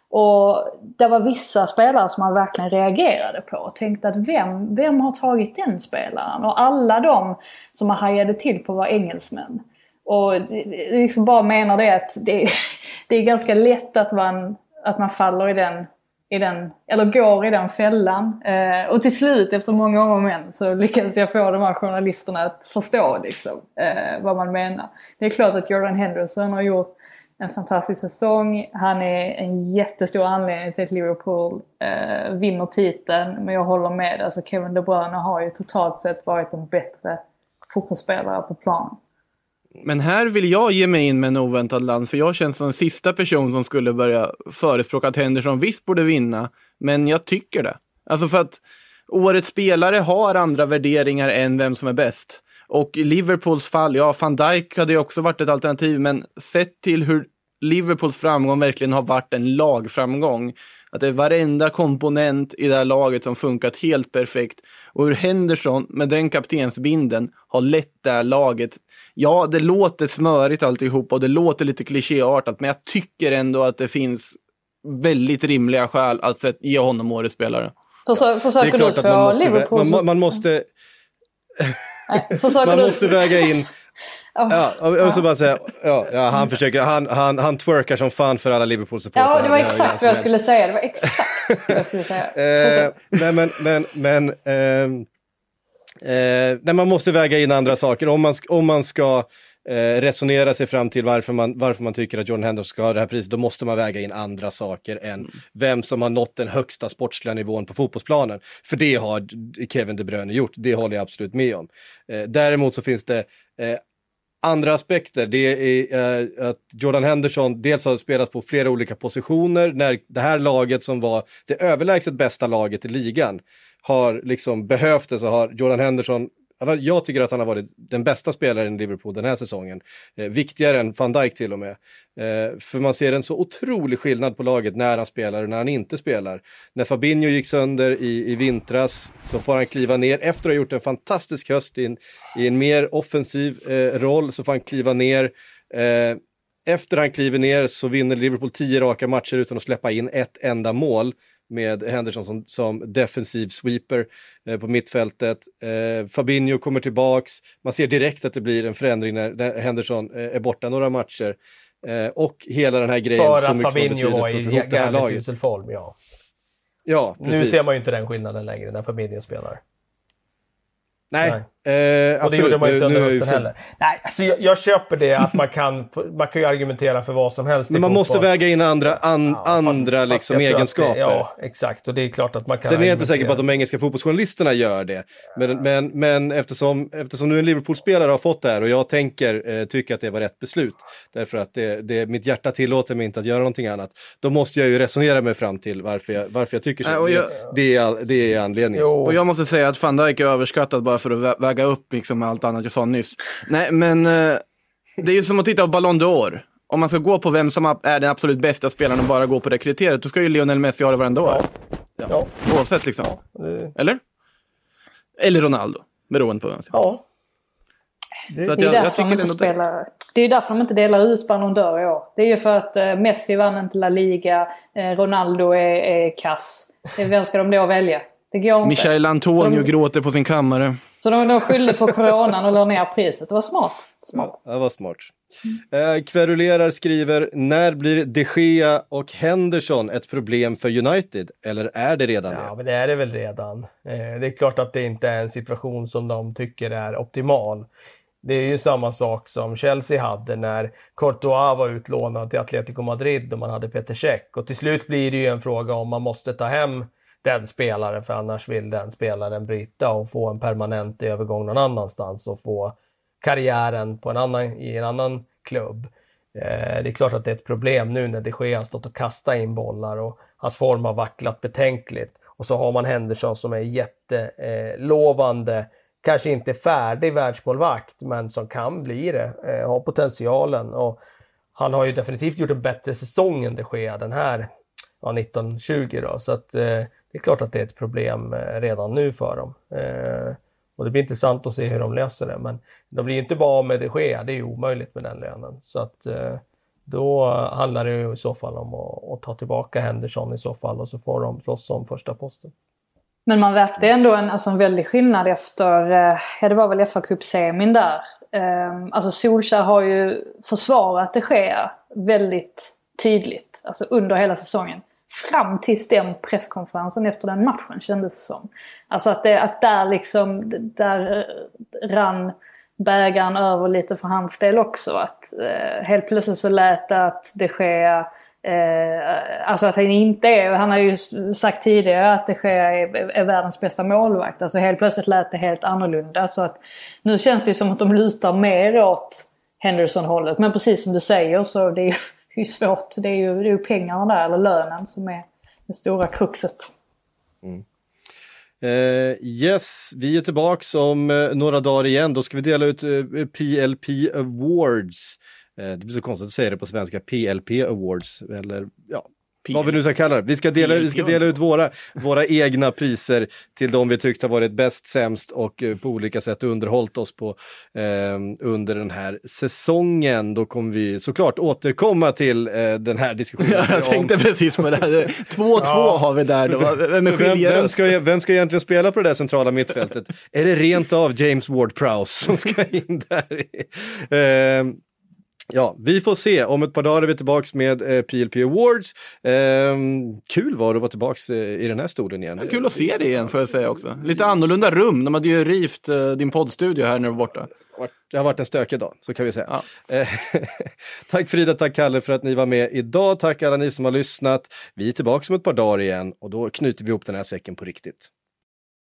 Och det var vissa spelare som man verkligen reagerade på och tänkte att vem, vem har tagit den spelaren? Och alla de som man hajade till på var engelsmän. Och liksom bara menar det att det, det är ganska lätt att man, att man faller i den, i den, eller går i den fällan. Eh, och till slut, efter många år men, så lyckades jag få de här journalisterna att förstå liksom, eh, vad man menar. Det är klart att Jordan Henderson har gjort en fantastisk säsong. Han är en jättestor anledning till att Liverpool eh, vinner titeln. Men jag håller med, alltså Kevin De Bruyne har ju totalt sett varit en bättre fotbollsspelare på planen. Men här vill jag ge mig in med en oväntad land, för jag känns som den sista person som skulle börja förespråka att Henderson visst borde vinna, men jag tycker det. Alltså för att årets spelare har andra värderingar än vem som är bäst. Och i Liverpools fall, ja, Van Dijk hade ju också varit ett alternativ, men sett till hur Liverpools framgång verkligen har varit en lagframgång, att det är varenda komponent i det här laget som funkat helt perfekt, och hur Henderson med den kaptensbinden har lett det här laget. Ja, det låter smörigt alltihop och det låter lite klichéartat, men jag tycker ändå att det finns väldigt rimliga skäl att ge honom årets spelare. Försö- försöker du få Liverpool? Man, man måste... man måste väga in... Ja, jag skulle bara säga, ja, ja, han försöker, han, han, han twerkar som fan för alla Liverpool-supportrar. Ja, det var exakt vad jag skulle säga, det var exakt vad jag skulle säga. eh, nej, men, men, men eh, eh, nej, man måste väga in andra saker. Om man, om man ska eh, resonera sig fram till varför man, varför man tycker att Jordan Henderson ska ha det här priset, då måste man väga in andra saker än mm. vem som har nått den högsta sportsliga nivån på fotbollsplanen. För det har Kevin De Bruyne gjort, det håller jag absolut med om. Eh, däremot så finns det... Eh, Andra aspekter, det är eh, att Jordan Henderson dels har spelat på flera olika positioner när det här laget som var det överlägset bästa laget i ligan har liksom behövt det, så har Jordan Henderson, jag tycker att han har varit den bästa spelaren i Liverpool den här säsongen. Eh, viktigare än Van Dijk till och med. Eh, för man ser en så otrolig skillnad på laget när han spelar och när han inte spelar. När Fabinho gick sönder i, i vintras, så får han kliva ner efter att ha gjort en fantastisk höst in, i en mer offensiv eh, roll, så får han kliva ner. Eh, efter han kliver ner så vinner Liverpool tio raka matcher utan att släppa in ett enda mål, med Henderson som, som defensiv sweeper eh, på mittfältet. Eh, Fabinho kommer tillbaks. Man ser direkt att det blir en förändring när, när Henderson eh, är borta några matcher. Eh, och hela den här grejen för som mycket betyder för att Fabinho var i jävligt usel form, ja. Ja, precis. Nu ser man ju inte den skillnaden längre när Fabinho spelar. Nej, Nej. Eh, och det gjorde man ju inte under hösten för... heller. Nej, alltså jag, jag köper det att man kan, man kan ju argumentera för vad som helst. Men man måste väga in andra, an, ja, andra fast, liksom, fast egenskaper. Det, ja, exakt. Och det är klart att man kan. Sen är jag inte säker på att de engelska fotbollsjournalisterna gör det. Men, men, men eftersom, eftersom nu en Liverpool-spelare har fått det här och jag tänker eh, tycka att det var rätt beslut. Därför att det, det, mitt hjärta tillåter mig inte att göra någonting annat. Då måste jag ju resonera mig fram till varför jag, varför jag tycker så. Äh, jag... Det, är, det är anledningen. Jo. Och jag måste säga att Van Dijk är överskattad bara för att vä- väga upp liksom allt annat jag sa nyss. Nej, men eh, det är ju som att titta på Ballon d'Or. Om man ska gå på vem som är den absolut bästa spelaren och bara gå på det kriteriet, då ska ju Lionel Messi ha det varenda år. Ja. Ja. Oavsett liksom. Ja, det... Eller? Eller Ronaldo, beroende på vem. Ja. Det... Så att jag, det, är jag tycker de inte spelar... det är ju därför de inte delar ut Ballon d'Or i år. Det är ju för att eh, Messi vann inte La Liga, eh, Ronaldo är, är kass. Vem ska de då välja? Michael Antonio de, gråter på sin kammare. Så de, de skyllde på coronan och la ner priset. Det var smart. smart. Ja, det var smart. Eh, Kverulerar skriver, när blir De Gea och Henderson ett problem för United? Eller är det redan det? Ja, men det är det väl redan. Eh, det är klart att det inte är en situation som de tycker är optimal. Det är ju samma sak som Chelsea hade när Courtois var utlånad till Atletico Madrid och man hade Peter Cech. Och till slut blir det ju en fråga om man måste ta hem den spelaren, för annars vill den spelaren bryta och få en permanent övergång någon annanstans och få karriären på en annan, i en annan klubb. Eh, det är klart att det är ett problem nu när De Gea har stått och kastat in bollar och hans form har vacklat betänkligt. Och så har man Henderson som är jättelovande, eh, kanske inte färdig världsmålvakt, men som kan bli det, eh, har potentialen. Och han har ju definitivt gjort en bättre säsong än De Gea den här ja, nitton tjugo då, så att eh, det är klart att det är ett problem redan nu för dem. Eh, och det blir intressant att se hur de löser det. Men de blir inte bara med det sker. Det är ju omöjligt med den lönen. Så att eh, då handlar det ju i så fall om att, att ta tillbaka Henderson i så fall. Och så får de slåss om första posten. Men man märkte ändå en, alltså en väldig skillnad efter... Eh, ja, det var väl F A Cup-semin där. Eh, alltså Solskjær har ju försvarat det sker väldigt tydligt. Alltså under hela säsongen. Fram tills den presskonferensen efter den matchen kändes det som. Alltså att, det, att där liksom där rann bägaren över lite för hans del också. Att eh, helt plötsligt så lät att det sker eh, alltså att han inte är, han har ju sagt tidigare att det sker är, är världens bästa målvakt. Alltså helt plötsligt lät det helt annorlunda. Så att nu känns det som att de lutar mer åt Henderson-hållet. Men precis som du säger så det är ju Det är ju svårt. Det är ju, det är ju pengarna där, eller lönen, som är det stora kruxet. Mm. Eh, yes, vi är tillbaka om eh, några dagar igen. Då ska vi dela ut eh, P L P Awards. Eh, det blir så konstigt att säga det på svenska. P L P Awards, eller ja... P- vad vi nu ska kalla det. Vi ska dela, vi ska dela ut våra, våra egna priser till de vi tyckte har varit bäst, sämst och på olika sätt underhållit oss på eh, under den här säsongen. Då kommer vi såklart återkomma till eh, den här diskussionen. Ja, jag tänkte om... precis på det här. två två ja. Har vi där då. Vem, vem, vem, ska, vem ska egentligen spela på det där centrala mittfältet? Är det rent av James Ward-Prowse som ska in där? Eh, Ja, vi får se. Om ett par dagar är vi tillbaks med eh, P L P Awards. Eh, kul var det att vara tillbaks eh, i den här stolen igen. Ja, kul att se det igen, får jag säga också. Lite annorlunda rum. De hade ju rivt eh, din poddstudio här när du var borta. Det har varit en stökig dag, så kan vi säga. Ja. Eh, tack Frida, tack Kalle för att ni var med idag. Tack alla ni som har lyssnat. Vi är tillbaka om ett par dagar igen och då knyter vi ihop den här säcken på riktigt.